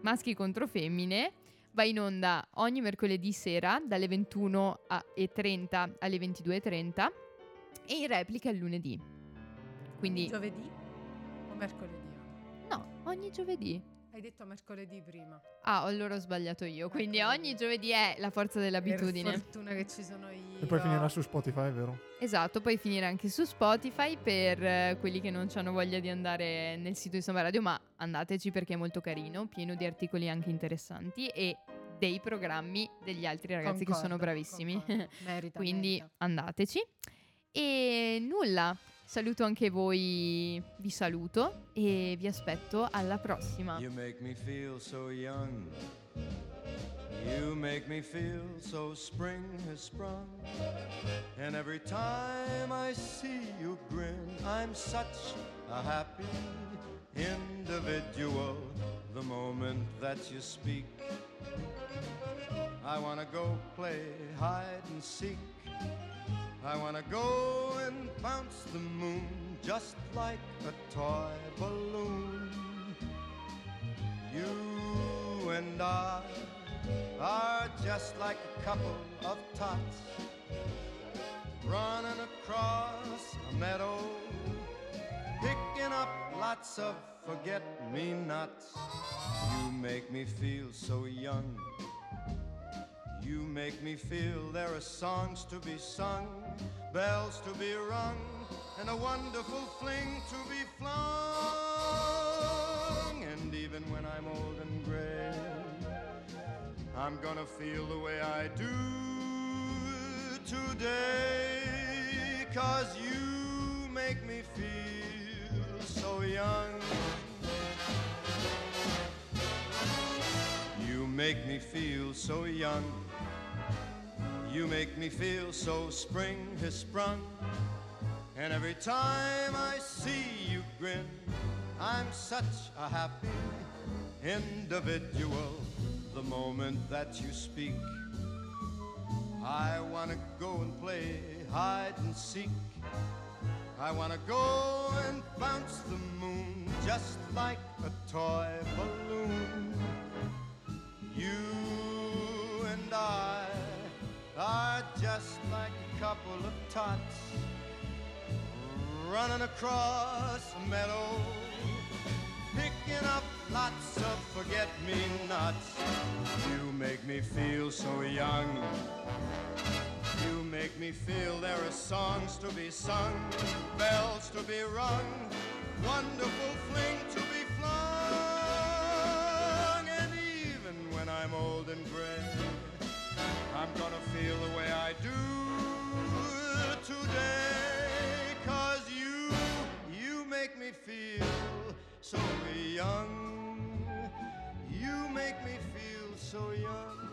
Maschi contro Femmine va in onda ogni mercoledì sera dalle ventuno e trenta alle ventidue e trenta e in replica il lunedì. Quindi giovedì o mercoledì? No, ogni giovedì. Hai detto mercoledì prima. Ah, allora ho sbagliato io. Quindi ogni giovedì è la forza dell'abitudine. Per fortuna che ci sono io. E poi finirà su Spotify, vero? Esatto, poi finirà anche su Spotify per eh, quelli che non hanno voglia di andare nel sito di Samba Radio, ma andateci perché è molto carino, pieno di articoli anche interessanti e dei programmi degli altri ragazzi, concordo, che sono bravissimi. Merita, quindi merita. Andateci. E nulla, saluto anche voi, vi saluto e vi aspetto alla prossima. You make me feel so young, you make me feel so spring has sprung, and every time I see you grin, I'm such a happy individual. The moment that you speak, I wanna go play hide and seek, I wanna go and bounce the moon just like a toy balloon. You and I are just like a couple of tots running across a meadow, picking up lots of forget-me-nots. You make me feel so young, you make me feel there are songs to be sung, bells to be rung, and a wonderful fling to be flung. And even when I'm old and gray, I'm gonna feel the way I do today, 'cause you make me feel so young. You make me feel so young, you make me feel so spring has sprung, and every time I see you grin, I'm such a happy individual. The moment that you speak, I wanna go and play hide and seek, I wanna go and bounce the moon just like a toy balloon. You and I are just like a couple of tots running across a meadow, picking up lots of forget-me-nots. You make me feel so young, you make me feel there are songs to be sung, bells to be rung, wonderful fling to be flung. And even when I'm old and gray, I'm gonna feel the way I do today, 'cause you, you make me feel so young. You make me feel so young.